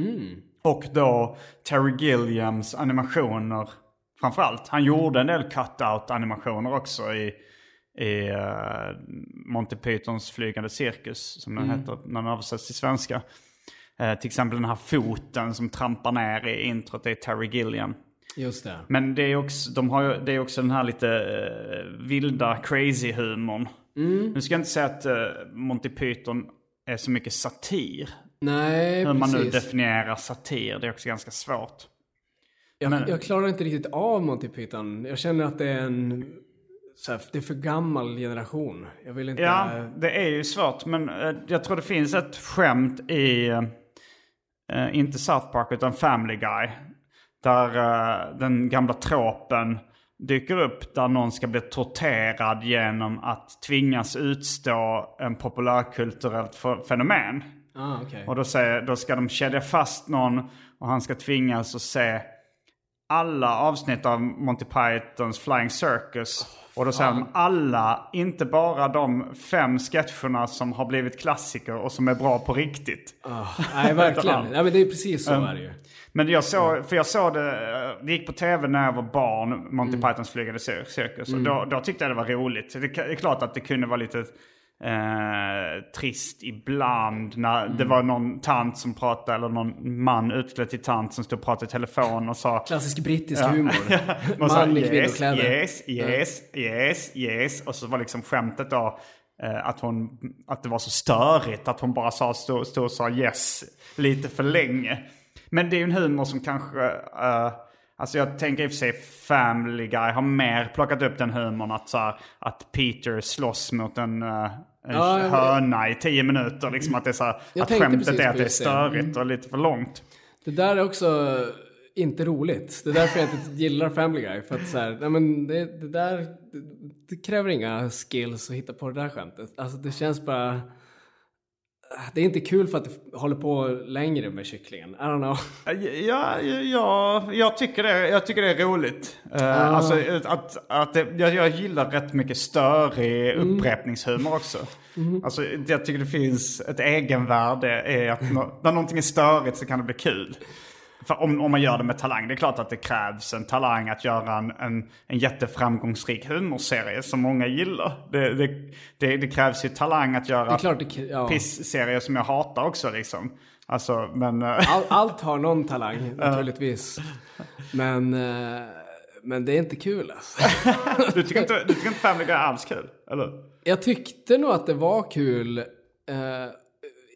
Mm. Och då Terry Gilliams animationer framförallt. Han gjorde en del cut-out-animationer också i, i uh, Monty Pythons flygande cirkus, som den mm. heter när den översätts till svenska. Uh, till exempel den här foten som trampar ner i introt, det är Terry Gilliam. Just det. Men det är också, de har ju, det är också den här lite uh, vilda crazy-humorn. Mm. Nu ska jag inte säga att uh, Monty Python är så mycket satir. Nej, hur man precis. nu definierar satir, det är också ganska svårt. Jag, Men... jag klarar inte riktigt av Monty Python. Jag känner att det är en... Så här, det är för gammal generation. Jag vill inte... Ja, det är ju svårt. Men eh, jag tror det finns ett skämt i... Eh, inte South Park utan Family Guy. Där eh, den gamla tropen dyker upp. Där någon ska bli torterad genom att tvingas utstå en populärkulturellt fenomen. Ah, okay. Och då, säger, då ska de kedja fast någon. Och han ska tvingas att se... alla avsnitt av Monty Pythons Flying Circus. Oh, och då säger de alla, inte bara de fem sketcherna som har blivit klassiker och som är bra på riktigt. Oh, nej, verkligen. Ja, men det är precis så um, är det ju. Men jag såg, för jag såg det, det gick på tv när jag var barn, Monty mm. Pythons flygande cirkus. Mm. Och då, då tyckte jag det var roligt. Det, det är klart att det kunde vara lite... Eh, trist ibland när mm. det var någon tant som pratade eller någon man utklädd till tant som stod och pratade i telefon och sa klassisk brittisk ja. humor man sa, yes, yes, yes, yes, yes, yes och så var liksom skämtet då eh, att, hon, att det var så störigt att hon bara sa, stod, stod och sa yes lite för länge. Men det är ju en humor som kanske eh, alltså jag tänker i och för sig Family Guy har mer plockat upp den humorn att, så här, att Peter slåss mot en, en ja, hörna i tio minuter. Liksom att det är så här, att skämtet är att det är störigt och lite för långt. Det där är också inte roligt. Det är därför jag inte gillar Family Guy. För att så här, nej men det, det där det, det kräver inga skills att hitta på det där skämtet. Alltså det känns bara... Det är inte kul för att det håller på längre med kycklingen. I don't know. Ja, ja, jag tycker det. Jag tycker det är roligt. Uh. Alltså, att, att det, jag, jag gillar rätt mycket störig mm. upprepningshumor också. Mm. Alltså, jag tycker det finns ett egenvärde är att när någonting är störigt så kan det bli kul. För om, om man gör det med talang. Det är klart att det krävs en talang att göra en, en, en jätteframgångsrik humorserie som många gillar. Det, det, det, det krävs ju talang att göra det, ja. Piss-serier som jag hatar också. Liksom. Alltså, men, All, allt har någon talang, naturligtvis. Men, men det är inte kul. Alltså. du, tycker inte, du tycker inte Family Guy är alls kul? Eller? Jag tyckte nog att det var kul.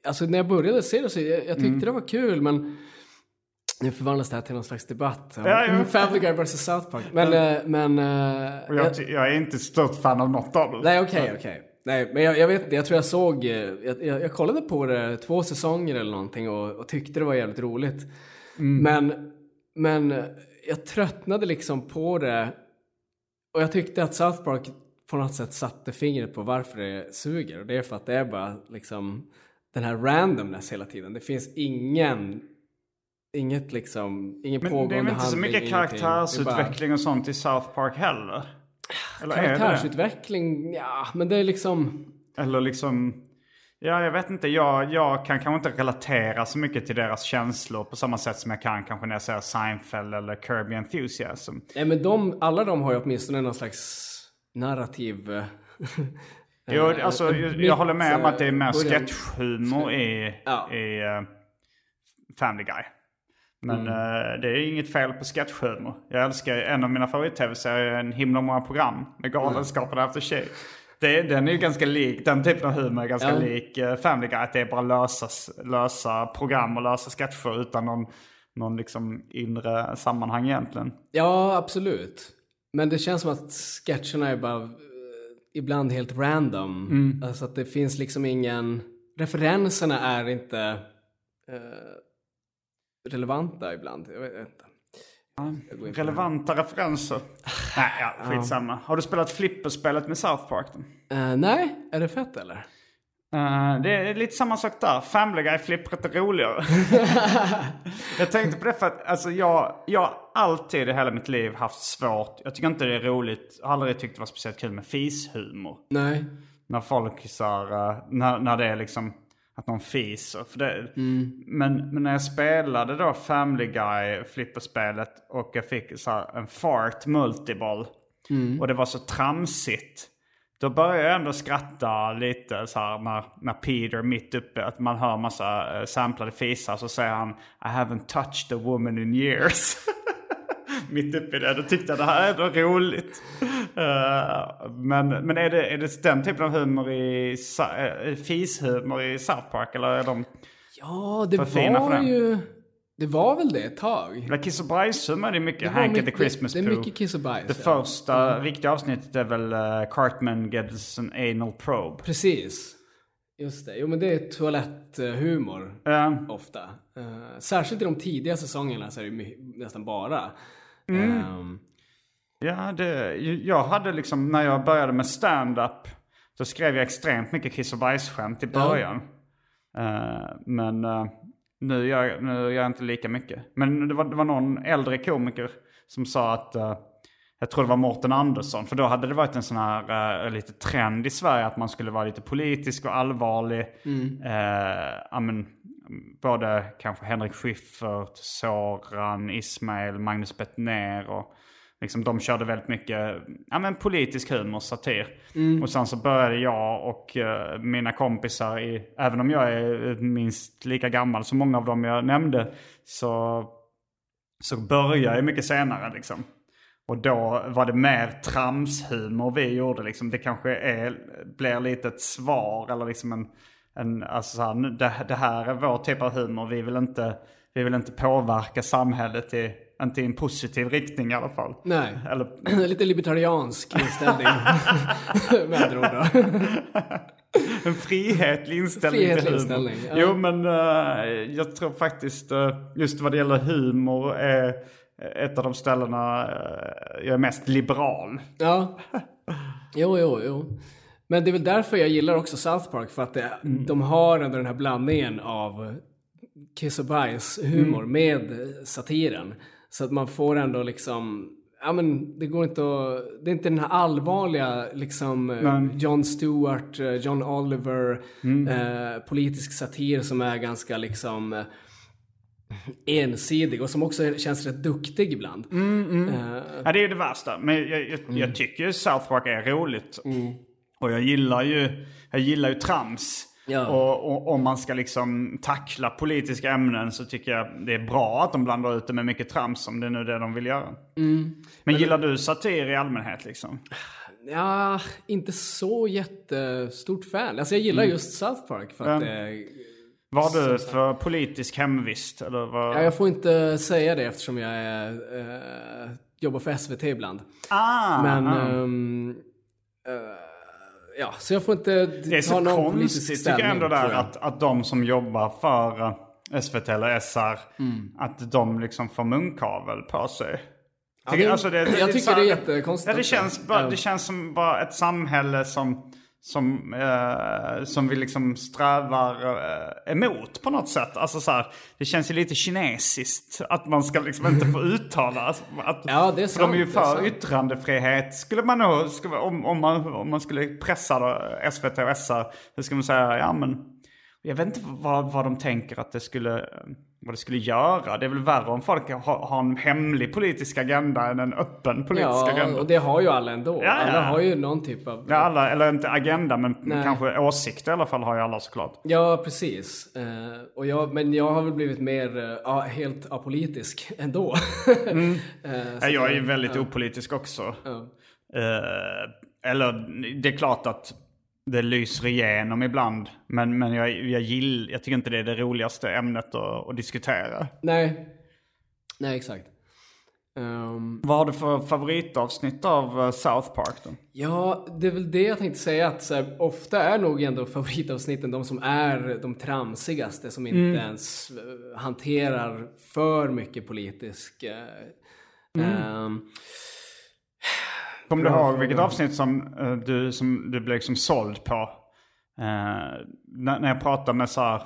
Alltså, när jag började se det så jag, jag tyckte mm. det var kul, men... Nu förvandlas det här till någon slags debatt. Ja, ja. Family Guy versus South Park. Men, ja. men, jag, jag, jag är inte stort fan av något av det. Nej, okej, okay, okej. Okay. Nej, men jag, jag vet jag tror jag såg... Jag, jag, jag kollade på det två säsonger eller någonting och, och tyckte det var jävligt roligt. Mm. Men, men jag tröttnade liksom på det. Och jag tyckte att South Park på något sätt satte fingret på varför det suger. Och det är för att det är bara liksom den här randomness hela tiden. Det finns ingen... Inget liksom, ingen pågående handling. Men det är väl inte så mycket karaktärsutveckling bara... och sånt i South Park heller? Eller karaktärsutveckling, ja, men det är liksom... Eller liksom, ja jag vet inte, jag, jag kan kanske inte relatera så mycket till deras känslor på samma sätt som jag kan kanske när jag säger Seinfeld eller Kirby Enthusiasm. Nej men de, alla de har ju åtminstone någon slags narrativ... jo, alltså jag, jag håller med om att det är mer sketchhumor i, ja. i uh, Family Guy. Men mm. äh, det är inget fel på sketchhumor. Jag älskar en av mina favorit-tv-serier, En himla många program med Galenskaparna efter tjej. Det, den är ju ganska lik, den typen av humor är ganska mm. lik uh, Family Guy. Att det är bara lösa, lösa program och lösa sketcher utan någon, någon liksom inre sammanhang egentligen. Ja, absolut. Men det känns som att sketcherna är bara uh, ibland helt random. Mm. Alltså att det finns liksom ingen... Referenserna är inte... Uh... relevanta ibland, jag vet inte. relevanta referenser. Nej, ja, skitsamma. Har du spelat flipperspelet med South Park? Uh, nej, är det fett eller? Uh, det är lite samma sak där. Family Guy flippret är roligare. Jag tänkte på det för att alltså, jag, jag har alltid i hela mitt liv haft svårt. Jag tycker inte det är roligt. Jag har aldrig tyckt det var speciellt kul med fishumor. Nej. När folk så här, när, när det är liksom att någon fiser. För det, mm. men, men när jag spelade då Family Guy flipperspelet och jag fick så här, en fart multiball. Mm. Och det var så tramsigt. Då börjar jag ändå skratta lite så här när, när Peter mitt uppe att man hör massa uh, samplade fisar så säger han I haven't touched a woman in years. Mitt uppe i det. Då tyckte jag det här är då roligt. Uh, men men är, det, är det den typen av humor i uh, fishumor i South Park eller är de ja, det var ju det var väl det ett tag. Ja, kiss och bajshumor, det är mycket Hank at the Christmas Pooh. Det är mycket kiss och bajs. Det ja. första mm. riktiga avsnittet är väl uh, Cartman gets an anal probe. Precis. Just det. Jo, men det är toaletthumor uh. ofta. Uh, särskilt i de tidiga säsongerna så är det my- nästan bara. Mm. Um. Ja, det, jag hade liksom, när jag började med stand-up så skrev jag extremt mycket kiss och bajsskämt i början. Uh. Uh, men... Uh, Nu gör, nu gör jag inte lika mycket. Men det var, det var någon äldre komiker som sa att, uh, jag tror det var Morten Andersson, för då hade det varit en sån här uh, lite trend i Sverige att man skulle vara lite politisk och allvarlig. Mm. Uh, amen, både kanske Henrik Schiffert, Soran, Ismail, Magnus Bettner och liksom de körde väldigt mycket ja, men politisk humor, satir. Mm. Och sen så började jag och uh, mina kompisar, i, även om jag är minst lika gammal som många av dem jag nämnde, så, så började jag mycket senare. Liksom. Och då var det mer tramshumor vi gjorde. Liksom. Det kanske är, blir lite ett svar eller liksom en, en alltså så här, det, det här är vår typ av humor. Vi vill inte, vi vill inte påverka samhället i inte i en positiv riktning i alla fall. Nej, eller... lite libertariansk inställning. Med andra ord då. En frihetlig inställning. Frihetlig inställning. Ja. Jo, men uh, jag tror faktiskt uh, just vad det gäller humor är ett av de ställena uh, jag är mest liberal. Ja, jo, jo, jo. Men det är väl därför jag gillar också South Park, för att det, mm. de har ändå den här blandningen av kiss och bajs humor mm. med satiren. Så att man får ändå liksom... Ja, men det går inte att... Det är inte den här allvarliga liksom... Men. Jon Stewart, John Oliver... Mm. Eh, politisk satir som är ganska liksom... ensidig och som också känns rätt duktig ibland. Mm, mm. Eh. Ja, det är ju det värsta. Men jag, jag, mm. jag tycker ju South Park är roligt. Mm. Och jag gillar ju... Jag gillar ju trams. Ja. Och om man ska liksom tackla politiska ämnen så tycker jag det är bra att de blandar ut det med mycket trams om det är nu det de vill göra. Mm. Men, Men gillar du satir i allmänhet liksom? Ja, inte så jättestort fan. Alltså jag gillar mm. just South Park för att mm. det... Var du för politisk hemvist? Eller var... Ja, jag får inte säga det eftersom jag är, eh, jobbar för S V T ibland. Ah! Men... Mm. Um, uh, Ja, så jag får inte det är så konstigt tycker jag ändå där jag. Att, att de som jobbar för S V T eller S R mm. att de liksom får munkavel på sig. Ja, tycker, det, alltså det, jag det, tycker det är jättekonstigt. Ja, det, känns bara, mm. det känns som bara ett samhälle som, som, eh, som vi liksom strävar eh, emot på något sätt. Alltså så här, det känns ju lite kinesiskt att man ska liksom inte få uttala. Att, ja, det är sant, för de är ju för är yttrandefrihet. Skulle man nog, skulle, om, om, man, om man skulle pressa då, S V T och S R, så skulle man säga, ja men jag vet inte vad, vad de tänker att det skulle... vad det skulle göra. Det är väl värre om folk har, har en hemlig politisk agenda än en öppen politisk ja, agenda. Ja, och det har ju alla ändå. Ja, alla ja. har ju någon typ av... Ja, alla, eller inte agenda, men Nej. kanske åsikter i alla fall har ju alla såklart. Ja, precis. Uh, och jag, men jag har väl blivit mer uh, helt apolitisk ändå. mm. uh, ja, jag är ju väldigt uh, opolitisk också. Uh. Uh, eller, det är klart att det lyser igenom ibland. Men, men jag, jag gillar... Jag tycker inte det är det roligaste ämnet att, att diskutera. Nej. Nej, exakt. Um, Vad har du för favoritavsnitt av South Park då? Ja, det är väl det jag tänkte säga. Att så här, ofta är nog ändå favoritavsnitten de som är de tramsigaste. Som inte mm. ens hanterar för mycket politisk... Uh, Mm. Um, Kommer du ihåg vilket avsnitt som uh, du, som du blev liksom såld på? Uh, när, när jag pratade med så här,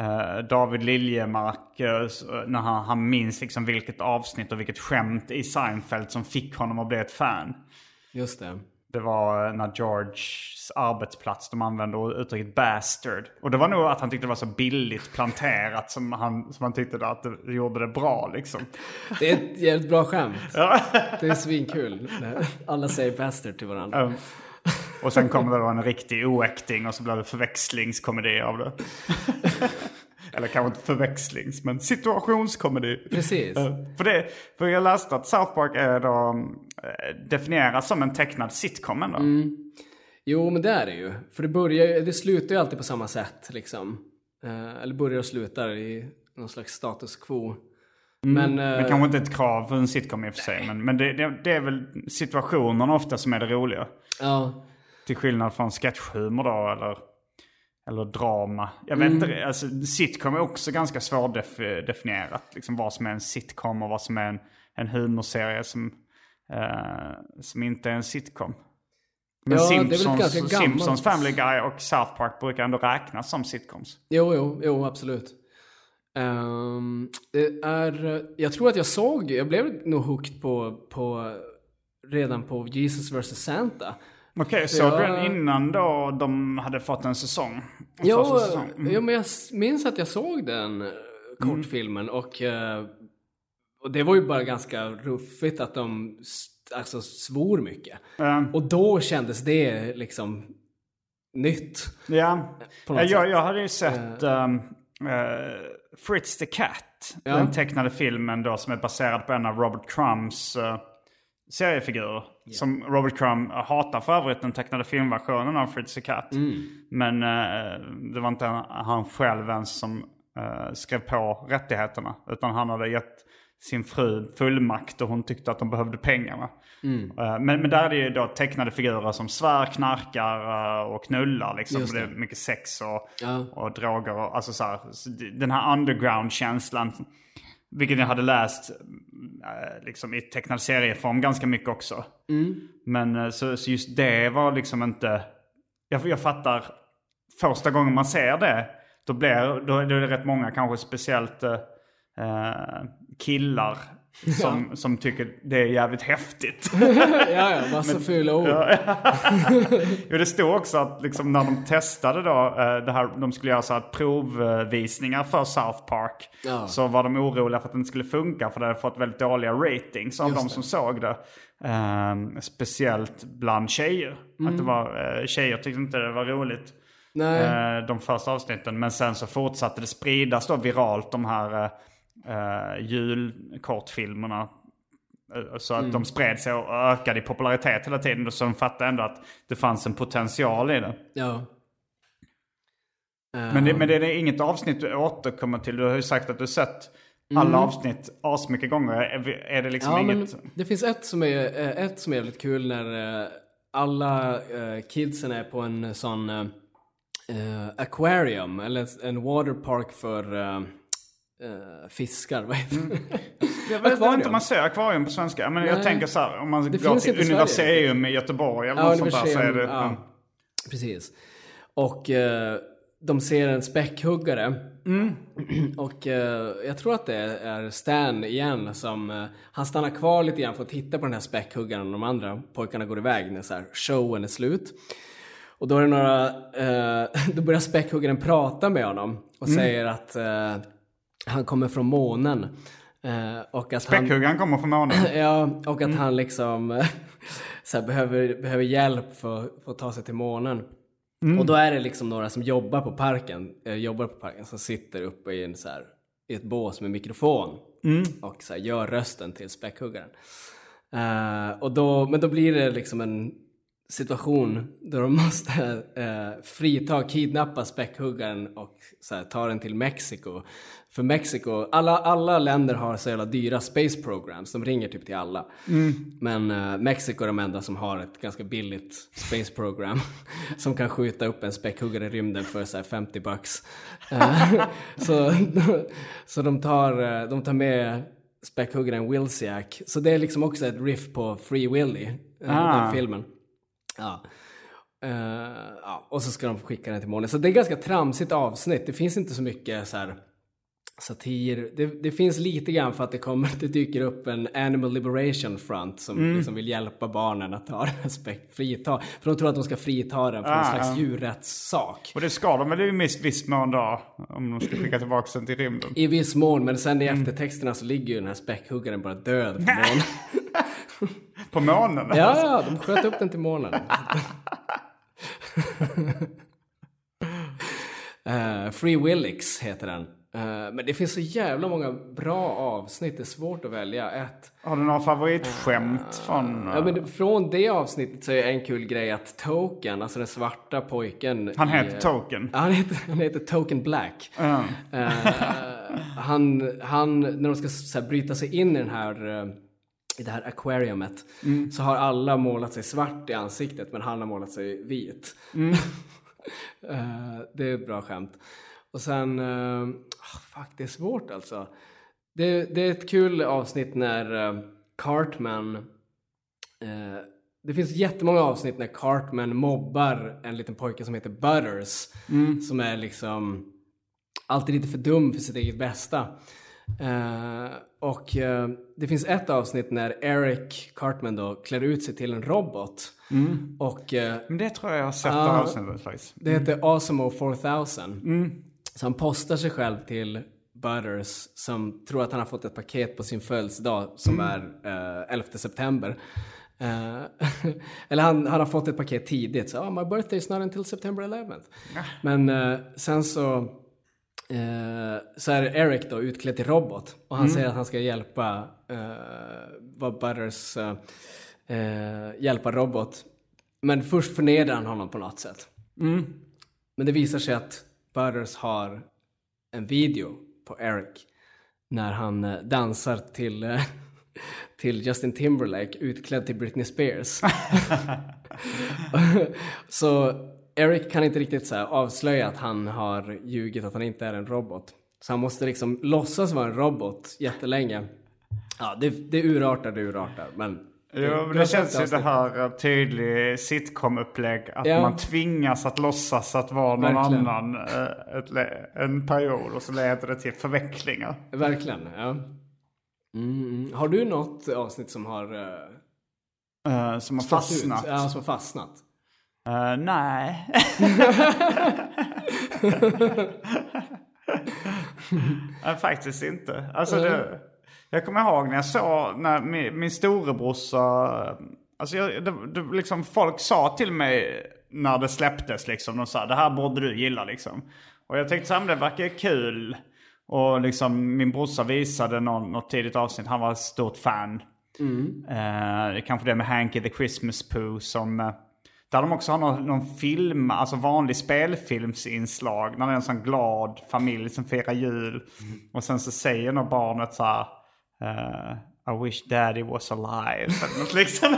uh, David Liljemark uh, när han, han minns liksom vilket avsnitt och vilket skämt i Seinfeld som fick honom att bli ett fan. Just det. Det var när Georges arbetsplats, de använde uttrycket bastard. Och det var nog att han tyckte det var så billigt planterat som han, som han tyckte att det gjorde det bra liksom. Det är ett jävligt bra skämt. Ja. Det är svinkul. Alla säger bastard till varandra. Mm. Och sen kommer det vara en riktig oäkting och så blir det förväxlingskomedi av det. Eller kanske inte förväxlings, men situationskomedi. Precis. För, det, för jag läste att South Park är då, definieras som en tecknad sitcom ändå. Mm. Jo, men det är det ju. För det, börjar, det slutar ju alltid på samma sätt. Liksom. Eh, eller börjar och slutar i någon slags status quo. Mm. Men, men eh, kanske inte ett krav för en sitcom i och för sig. Men, men det, det, det är väl situationen ofta som är det roliga. Ja. Till skillnad från sketchhumor då, eller... Eller drama. Jag vet inte, mm. alltså, sitcom är också ganska svårdefinierat. Liksom vad som är en sitcom och vad som är en, en humorserie som, eh, som inte är en sitcom. Men ja, Simpsons, Simpsons Family Guy och South Park brukar ändå räknas som sitcoms. Jo, jo, jo absolut. Um, det är, jag tror att jag såg, jag blev nog hooked på, på redan på Jesus versus Santa. Okej, okay, såg jag... den innan då de hade fått en säsong? En ja, säsong. Mm. ja, men jag minns att jag såg den kortfilmen. Mm. Och, och det var ju bara ganska ruffigt att de alltså, svor mycket. Mm. Och då kändes det liksom nytt. Ja, jag, jag hade ju sett uh, um, uh, Fritz the Cat. Ja. Den tecknade filmen då som är baserad på en av Robert Crumbs... Uh, seriefigurer yeah. som Robert Crumb hatar för övrigt den tecknade filmversionen av Fritz the Cat. Mm. Men eh, det var inte han själv ens som eh, skrev på rättigheterna utan han hade gett sin fru fullmakt och hon tyckte att de behövde pengarna. Mm. Eh, men, men där är det ju då tecknade figurer som svär, knarkar och knullar liksom. Det. det är mycket sex och, ja. och droger och alltså så här, den här underground-känslan. Vilket jag hade läst liksom, i tecknad serieform ganska mycket också. Mm. Men så, så just det var liksom inte... Jag, jag fattar, första gången man ser det, då, blir, då är det rätt många kanske speciellt eh, killar som, ja. som tycker det är jävligt häftigt. ja, ja, massa men, fula ord. Ja, jo, det stod också att liksom, när de testade då, det här, de skulle göra så här provvisningar för South Park. Ja. Så var de oroliga för att det inte skulle funka för det hade fått väldigt dåliga ratings av Just de det. som såg det. Um, speciellt bland tjejer. Mm. Att det var, tjejer tyckte inte det var roligt. Nej. De första avsnitten. Men sen så fortsatte det spridas då viralt de här... Uh, julkortfilmerna uh, så att mm. de spred sig och ökade i popularitet hela tiden och så de fattade ändå att det fanns en potential i det. Ja. Uh. Men, det, men det är inget avsnitt du återkommer till. Du har ju sagt att du sett alla mm. avsnitt asmycket gånger. Är, är det liksom ja, inget... Det finns ett som är ett som är väldigt kul när alla kidsen är på en sån uh, aquarium eller en waterpark för uh, Uh, fiskar, vad heter mm. Jag vet inte om man säger akvarium på svenska. Men nej. Jag tänker så här, om man det går till Universium i Göteborg eller ja, något sånt där, så är det... Ja. Mm. Precis. Och uh, de ser en späckhuggare. Mm. Och uh, jag tror att det är Stan igen som... Uh, han stannar kvar lite grann för att titta på den här späckhuggaren och de andra pojkarna går iväg när så här, showen är slut. Och då är det några... Uh, då börjar späckhuggaren prata med honom och mm. säger att... Uh, han kommer från månen. Och att Späckhuggaren han, kommer från månen. Ja, och att mm. han liksom så här, behöver, behöver hjälp för, för att ta sig till månen. Mm. Och då är det liksom några som jobbar på parken, jobbar på parken som sitter uppe i, en, så här, i ett bås med mikrofon. Mm. Och så här, gör rösten till Späckhuggaren. Uh, och då, men då blir det liksom en situation där de måste uh, frita, kidnappa Späckhuggaren och så här, ta den till Mexiko. För Mexiko, alla, alla länder har så jävla dyra space programs. De ringer typ till alla. Mm. Men uh, Mexiko är de enda som har ett ganska billigt space program. Som kan skjuta upp en späckhuggare i rymden för så här femtio bucks. Uh, så, så de, tar, de tar med späckhuggaren Wilsiak. Så det är liksom också ett riff på Free Willy, ah. den filmen. Ja. Uh, ja, och så ska de skicka den till månen. Så det är ganska tramsigt avsnitt. Det finns inte så mycket så här satir. Det, det finns lite grann för att det kommer, det dyker upp en Animal Liberation Front som mm. liksom vill hjälpa barnen att ta respekt, frita. För de tror att de ska frita den från ah, en slags djurrättssak. Och det ska de, men det är ju mest viss mån då, om de ska skicka tillbaka den till rymden. I viss mån, men sen i mm. eftertexterna så ligger ju den här späckhuggaren bara död på månen. På månen? Ja, ja, de sköt upp den till månen. uh, Free Willix heter den. Uh, men det finns så jävla många bra avsnitt. Det är svårt att välja ett. Har du några favoritskämt uh, från... Uh... Ja, men från det avsnittet så är en kul grej att Token, alltså den svarta pojken... Han heter i, Token. Han heter, han heter Token Black. Mm. uh, han, han, när de ska så här bryta sig in i den här... Uh, i det här aquariumet mm. så har alla målat sig svart i ansiktet, men han har målat sig vit. Mm. uh, det är ett bra skämt. Och sen uh, oh, fuck, det är svårt alltså. Det, det är ett kul avsnitt när uh, Cartman uh, det finns jättemånga avsnitt när Cartman mobbar en liten pojke som heter Butters mm. som är liksom alltid lite för dum för sitt eget bästa. Uh, och uh, det finns ett avsnitt när Eric Cartman då klär ut sig till en robot mm. och uh, men det tror jag jag har sett uh, avsnittet faktiskt. Det heter mm. Awesome four thousand mm. så han postar sig själv till Butters som tror att han har fått ett paket på sin födelsedag som mm. är uh, elfte september uh, eller han, han har fått ett paket tidigt så oh, my birthday is not until September eleventh ah. men uh, sen så Eh, så är Eric då utklädd till robot och han mm. säger att han ska hjälpa eh, Butters eh, hjälpa robot, men först förnedrar han honom på något sätt mm. men det visar sig att Butters har en video på Eric när han eh, dansar till eh, till Justin Timberlake utklädd till Britney Spears. Så Eric kan inte riktigt så här avslöja att han har ljugit, att han inte är en robot. Så han måste liksom låtsas vara en robot jättelänge. Ja, det, det urartar, det urartar. Men det, jo, men det känns ju det här tydlig sitcom-upplägg. Att ja. man tvingas att låtsas att vara någon Verkligen. annan äh, en period. Och så leder det till förvecklingar. Verkligen, ja. Mm. Har du något avsnitt som har... Uh, som har fastnat? Ja, som har fastnat. Uh, nej. uh, faktiskt inte. Alltså uh. det, jag kommer ihåg när jag såg när min, min storebrorsa, alltså jag, det, det, liksom folk sa till mig när det släpptes liksom, de sa det här borde du gilla liksom. Och jag tänkte så här, det verkar kul. Och liksom min brorsa visade någon, något tidigt avsnitt, han var ett stort fan. Mm. Uh, kanske det med Hanky the Christmas Pooh som där de också har någon, någon film, alltså vanlig spelfilmsinslag. När det är en sån glad familj som firar jul. Mm. Och sen så säger nog barnet så här, uh, I wish daddy was alive. liksom.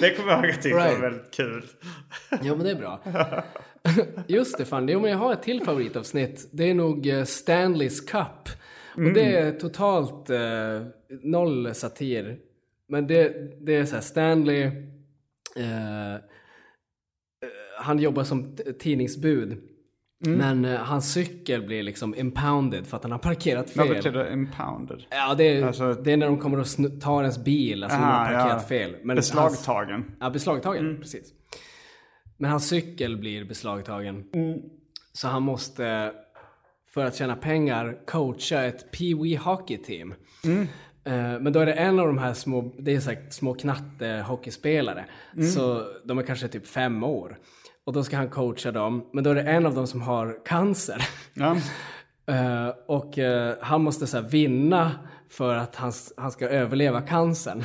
Det kommer jag ihåg att det var väldigt kul. Jo, men det är bra. Just det, fan. Jo, men jag har ett till favoritavsnitt. Det är nog Stanley's Cup. Mm. Och det är totalt uh, noll satir. Men det, det är så här, Stanley... Uh, han jobbar som t- tidningsbud mm. men uh, hans cykel blir liksom impounded för att han har parkerat fel. Vad betyder impounded? Ja, det är, alltså, det är när de kommer och sn- tar ens bil, alltså aha, när de har parkerat ja. fel. Men beslagtagen. Hans, ja, beslagtagen, mm. precis. Men hans cykel blir beslagtagen. Mm. Så han måste, för att tjäna pengar, coacha ett Pee-wee hockeyteam. Mm. Men då är det en av de här små, det är sagt, små knatte-hockeyspelare. Mm. Så de är kanske typ fem år. Och då ska han coacha dem. Men då är det en av dem som har cancer. Ja. uh, och uh, han måste så här, vinna för att han, han ska överleva cancern.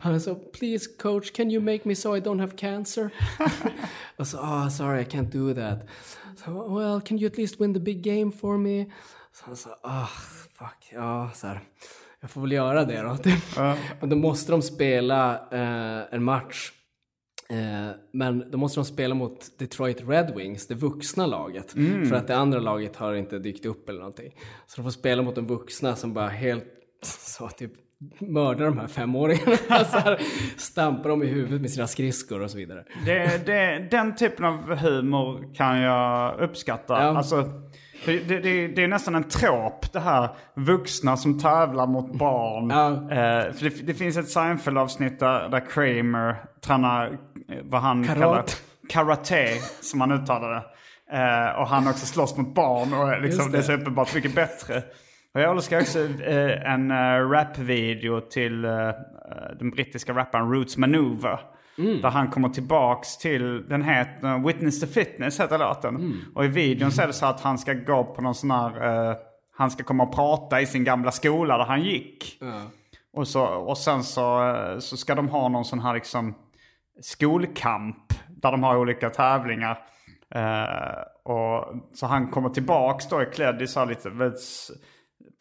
Han sa, please coach, can you make me so I don't have cancer? Och så, oh sorry, I can't do that. So, well, can you at least win the big game for me? Så han sa, oh fuck, ja så här. Jag får väl göra det då. Ja. Men då måste de spela eh, en match. Eh, men då måste de spela mot Detroit Red Wings, det vuxna laget. Mm. För att det andra laget har inte dykt upp eller någonting. Så de får spela mot de vuxna som bara helt så typ mördar de här femåringarna så här, stampar dem i huvudet med sina skridskor och så vidare. Det, det, den typen av humor kan jag uppskatta. Ja. Alltså, det, det, det är nästan en tråp, det här vuxna som tävlar mot barn. Ja. Eh, för det, det finns ett Seinfeld-avsnitt där, där Kramer tränar vad han Karat. kallar karate, som han uttalade. Eh, och han också slåss mot barn och liksom, det. det är så uppenbart mycket bättre. Och jag älskar också eh, en uh, rapvideo till uh, den brittiska rapparen Roots Maneuver. Mm. Där han kommer tillbaks till, den heter uh, Witness to Fitness heter låten. Mm. Och i videon så är det så att han ska gå på någon sån här, uh, han ska komma och prata i sin gamla skola där han gick. Mm. Och, så, och sen så, uh, så ska de ha någon sån här liksom skolkamp där de har olika tävlingar. Uh, och så han kommer tillbaks då är klädd i så här lite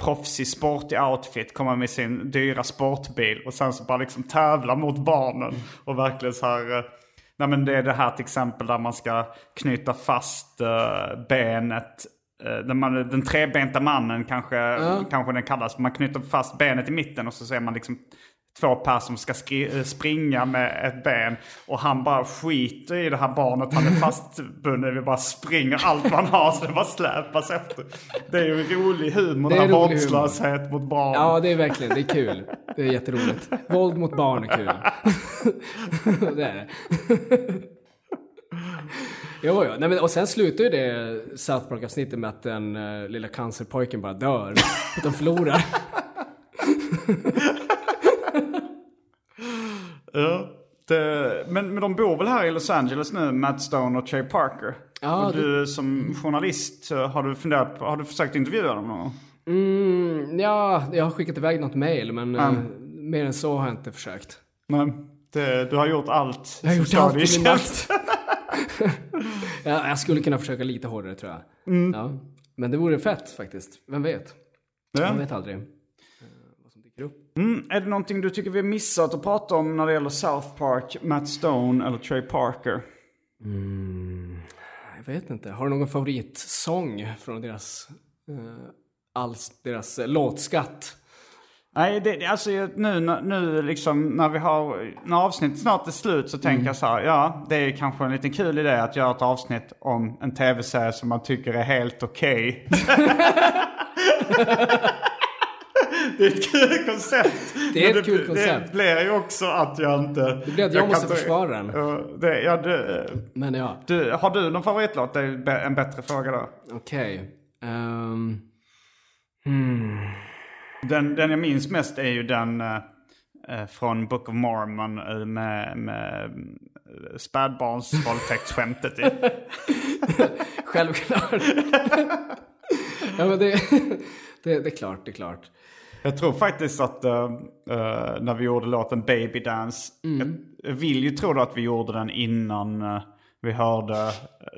proffsig sportig outfit, kommer med sin dyra sportbil och sen så bara liksom tävla mot barnen och verkligen så här, nej men det är det här till exempel där man ska knyta fast uh, benet, uh, den, man, den trebenta mannen kanske, mm. kanske den kallas, man knyter fast benet i mitten och så ser man liksom två personer som ska skri- springa med ett ben och han bara skiter i det här barnet, han är fastbunden, vi bara springer allt man har så det bara släpas efter. Det är ju rolig humor, den här våldslöshet mot barn. Ja, det är verkligen, det är kul. Det är jätteroligt. Våld mot barn är kul. Det är det. Jo, jo. Nej, men, och sen slutar ju det South Park-avsnittet med att den uh, lilla cancerpojken bara dör och de förlorar. Ja, det, men, men de bor väl här i Los Angeles nu, Matt Stone och Trey Parker. Ja, och du det... som journalist, har du funderat, har du försökt intervjua dem någon? Mm, ja, jag har skickat iväg något mejl, men mm. eh, mer än så har jag inte försökt. Men det, du har gjort allt. Jag har gjort allt i min makt. ja, jag skulle kunna försöka lite hårdare tror jag. Mm. Ja, men det vore fett faktiskt. Vem vet? Ja. Man vet aldrig. Mm. Är det någonting du tycker vi har missat att prata om när det gäller South Park, Matt Stone eller Trey Parker? Mm. Jag vet inte. Har du någon favoritsång från deras, eh, alls, deras eh, låtskatt? Nej, det, alltså nu, nu liksom, när vi har, när avsnittet snart är slut så tänker mm. jag så här, ja, det är kanske en liten kul idé att göra ett avsnitt om en tv-serie som man tycker är helt okej. Okay. Det är ett kul koncept. Det är ett kul koncept. Det blir ju också att jag inte... Det blir att jag, jag måste kan, försvara den. Det, ja, du, Men ja. Du, har du någon favoritlåt? Det är en bättre fråga då. Okej. Okay. Um, hmm. den, den jag minns mest är ju den uh, från Book of Mormon uh, med, med spädbarnsvåldtäktsskämtet i. Självklart. ja, men det, det, det är klart, det är klart. Jag tror faktiskt att uh, uh, när vi gjorde låten Baby Dance, mm. jag vill ju tro att vi gjorde den innan uh, vi hörde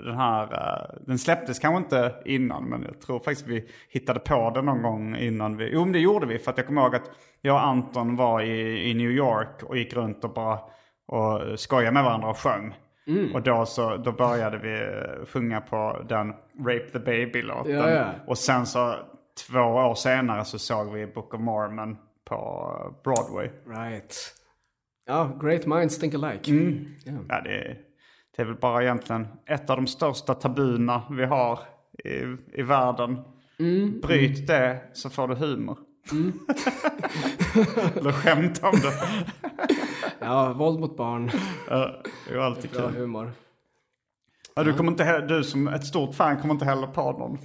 den här, uh, den släpptes kanske inte innan, men jag tror faktiskt vi hittade på den någon gång innan vi, jo men det gjorde vi för att jag kommer ihåg att jag och Anton var i, i New York och gick runt och bara och skojade med varandra och sjöng. Mm. Och då, så, då började vi sjunga på den Rape the Baby-låten ja, ja. Och sen så två år senare så såg vi Book of Mormon på Broadway. Right. Ja, oh, great minds think alike. Mm. Yeah. Ja, det, det är väl bara egentligen ett av de största tabuna vi har i, i världen. Mm. Bryt mm. det så får du humor. Mm. Eller skämt om det. ja, våld mot barn. Ja, det är alltid kul. Bra humor. Ja, du, kommer inte, du som ett stort fan kommer inte heller på någon.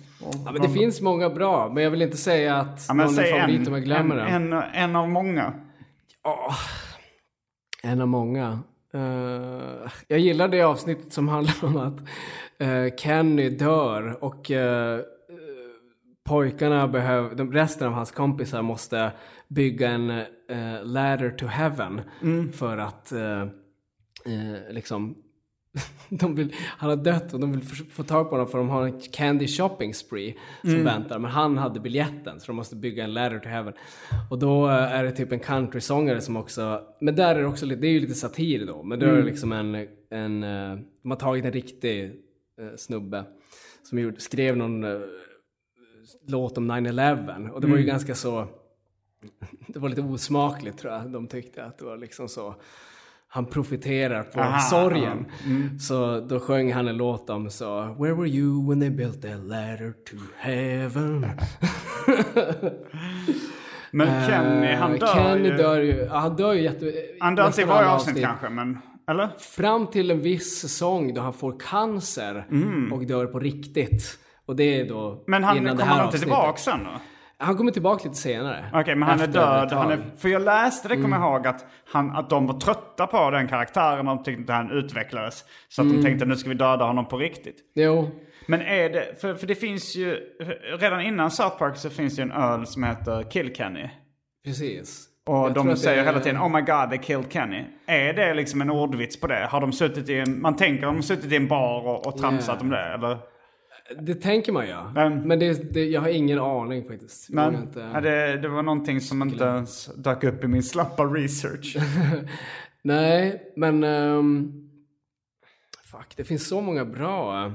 Ja, men det finns många bra, men jag vill inte säga att ja, någon är favorit om jag glömmer en, den. En, en av många. Ja, en av många. Uh, jag gillar det avsnittet som handlar om att uh, Kenny dör och uh, pojkarna behöver, de, resten av hans kompisar måste bygga en uh, ladder to heaven mm. för att uh, uh, liksom de vill, han har dött och de vill få tag på honom för de har en candy shopping spree som mm. väntar, men han hade biljetten så de måste bygga en ladder to heaven och då är det typ en countrysångare som också, men där är det också, det är ju lite satir då, men då mm. är det liksom en, en de har tagit en riktig snubbe som gjorde, skrev någon låt om nine eleven och det var ju mm. ganska så det var lite osmakligt tror jag. De tyckte att det var liksom så, han profiterar på Aha, sorgen. Mm. Så då sjöng han en låt om så, where were you when they built their ladder to heaven? Men Kenny, han dör, Kenny ju... dör ju. Ja, han dör ju jätte... Han dör inte i varje avsnitt kanske, men... Eller? Fram till en viss säsong då han får cancer mm. och dör på riktigt. Och det är då men han, innan det här han avsnittet. Men kommer han inte tillbaka sen då? Han kommer tillbaka lite senare. Okej, okay, men han är död. Han är, för jag läste det, mm. kommer jag ihåg, att, han, att de var trötta på den karaktären. De tyckte att han utvecklades. Så att mm. de tänkte nu ska vi döda honom på riktigt. Jo. Men är det... För, för det finns ju... Redan innan South Park så finns det ju en öl som heter Kill Kenny. Precis. Och jag de säger hela tiden, oh my god, they killed Kenny. Är det liksom en ordvits på det? Har de suttit i en... Man tänker, har de suttit i en bar och, och tramsat yeah. om det, eller... Det tänker man ja. Men, men det, det, jag har ingen aning faktiskt. Men, inte, ja, det, det var någonting som glömt. Inte ens dök upp i min slappa research. Nej, men... Um, fuck, det finns så många bra uh,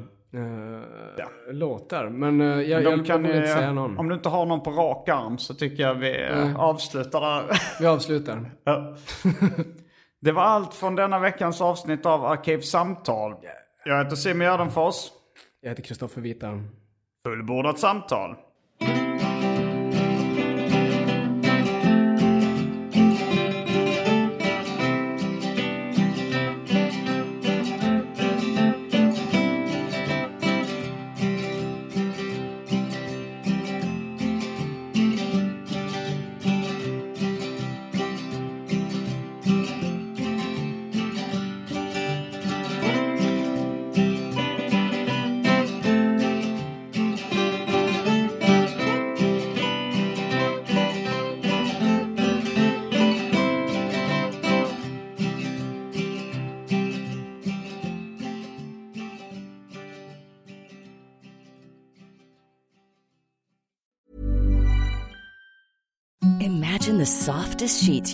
ja. låtar. Men uh, jag, jag kan inte säga någon. Om du inte har någon på rak arm så tycker jag vi uh, avslutar där. Vi avslutar. Ja. Det var allt från denna veckans avsnitt av Arkivsamtal. Jag heter Simon Järnfors. Jag heter Kristoffer Vitan. Fullbordat samtal. The softest sheets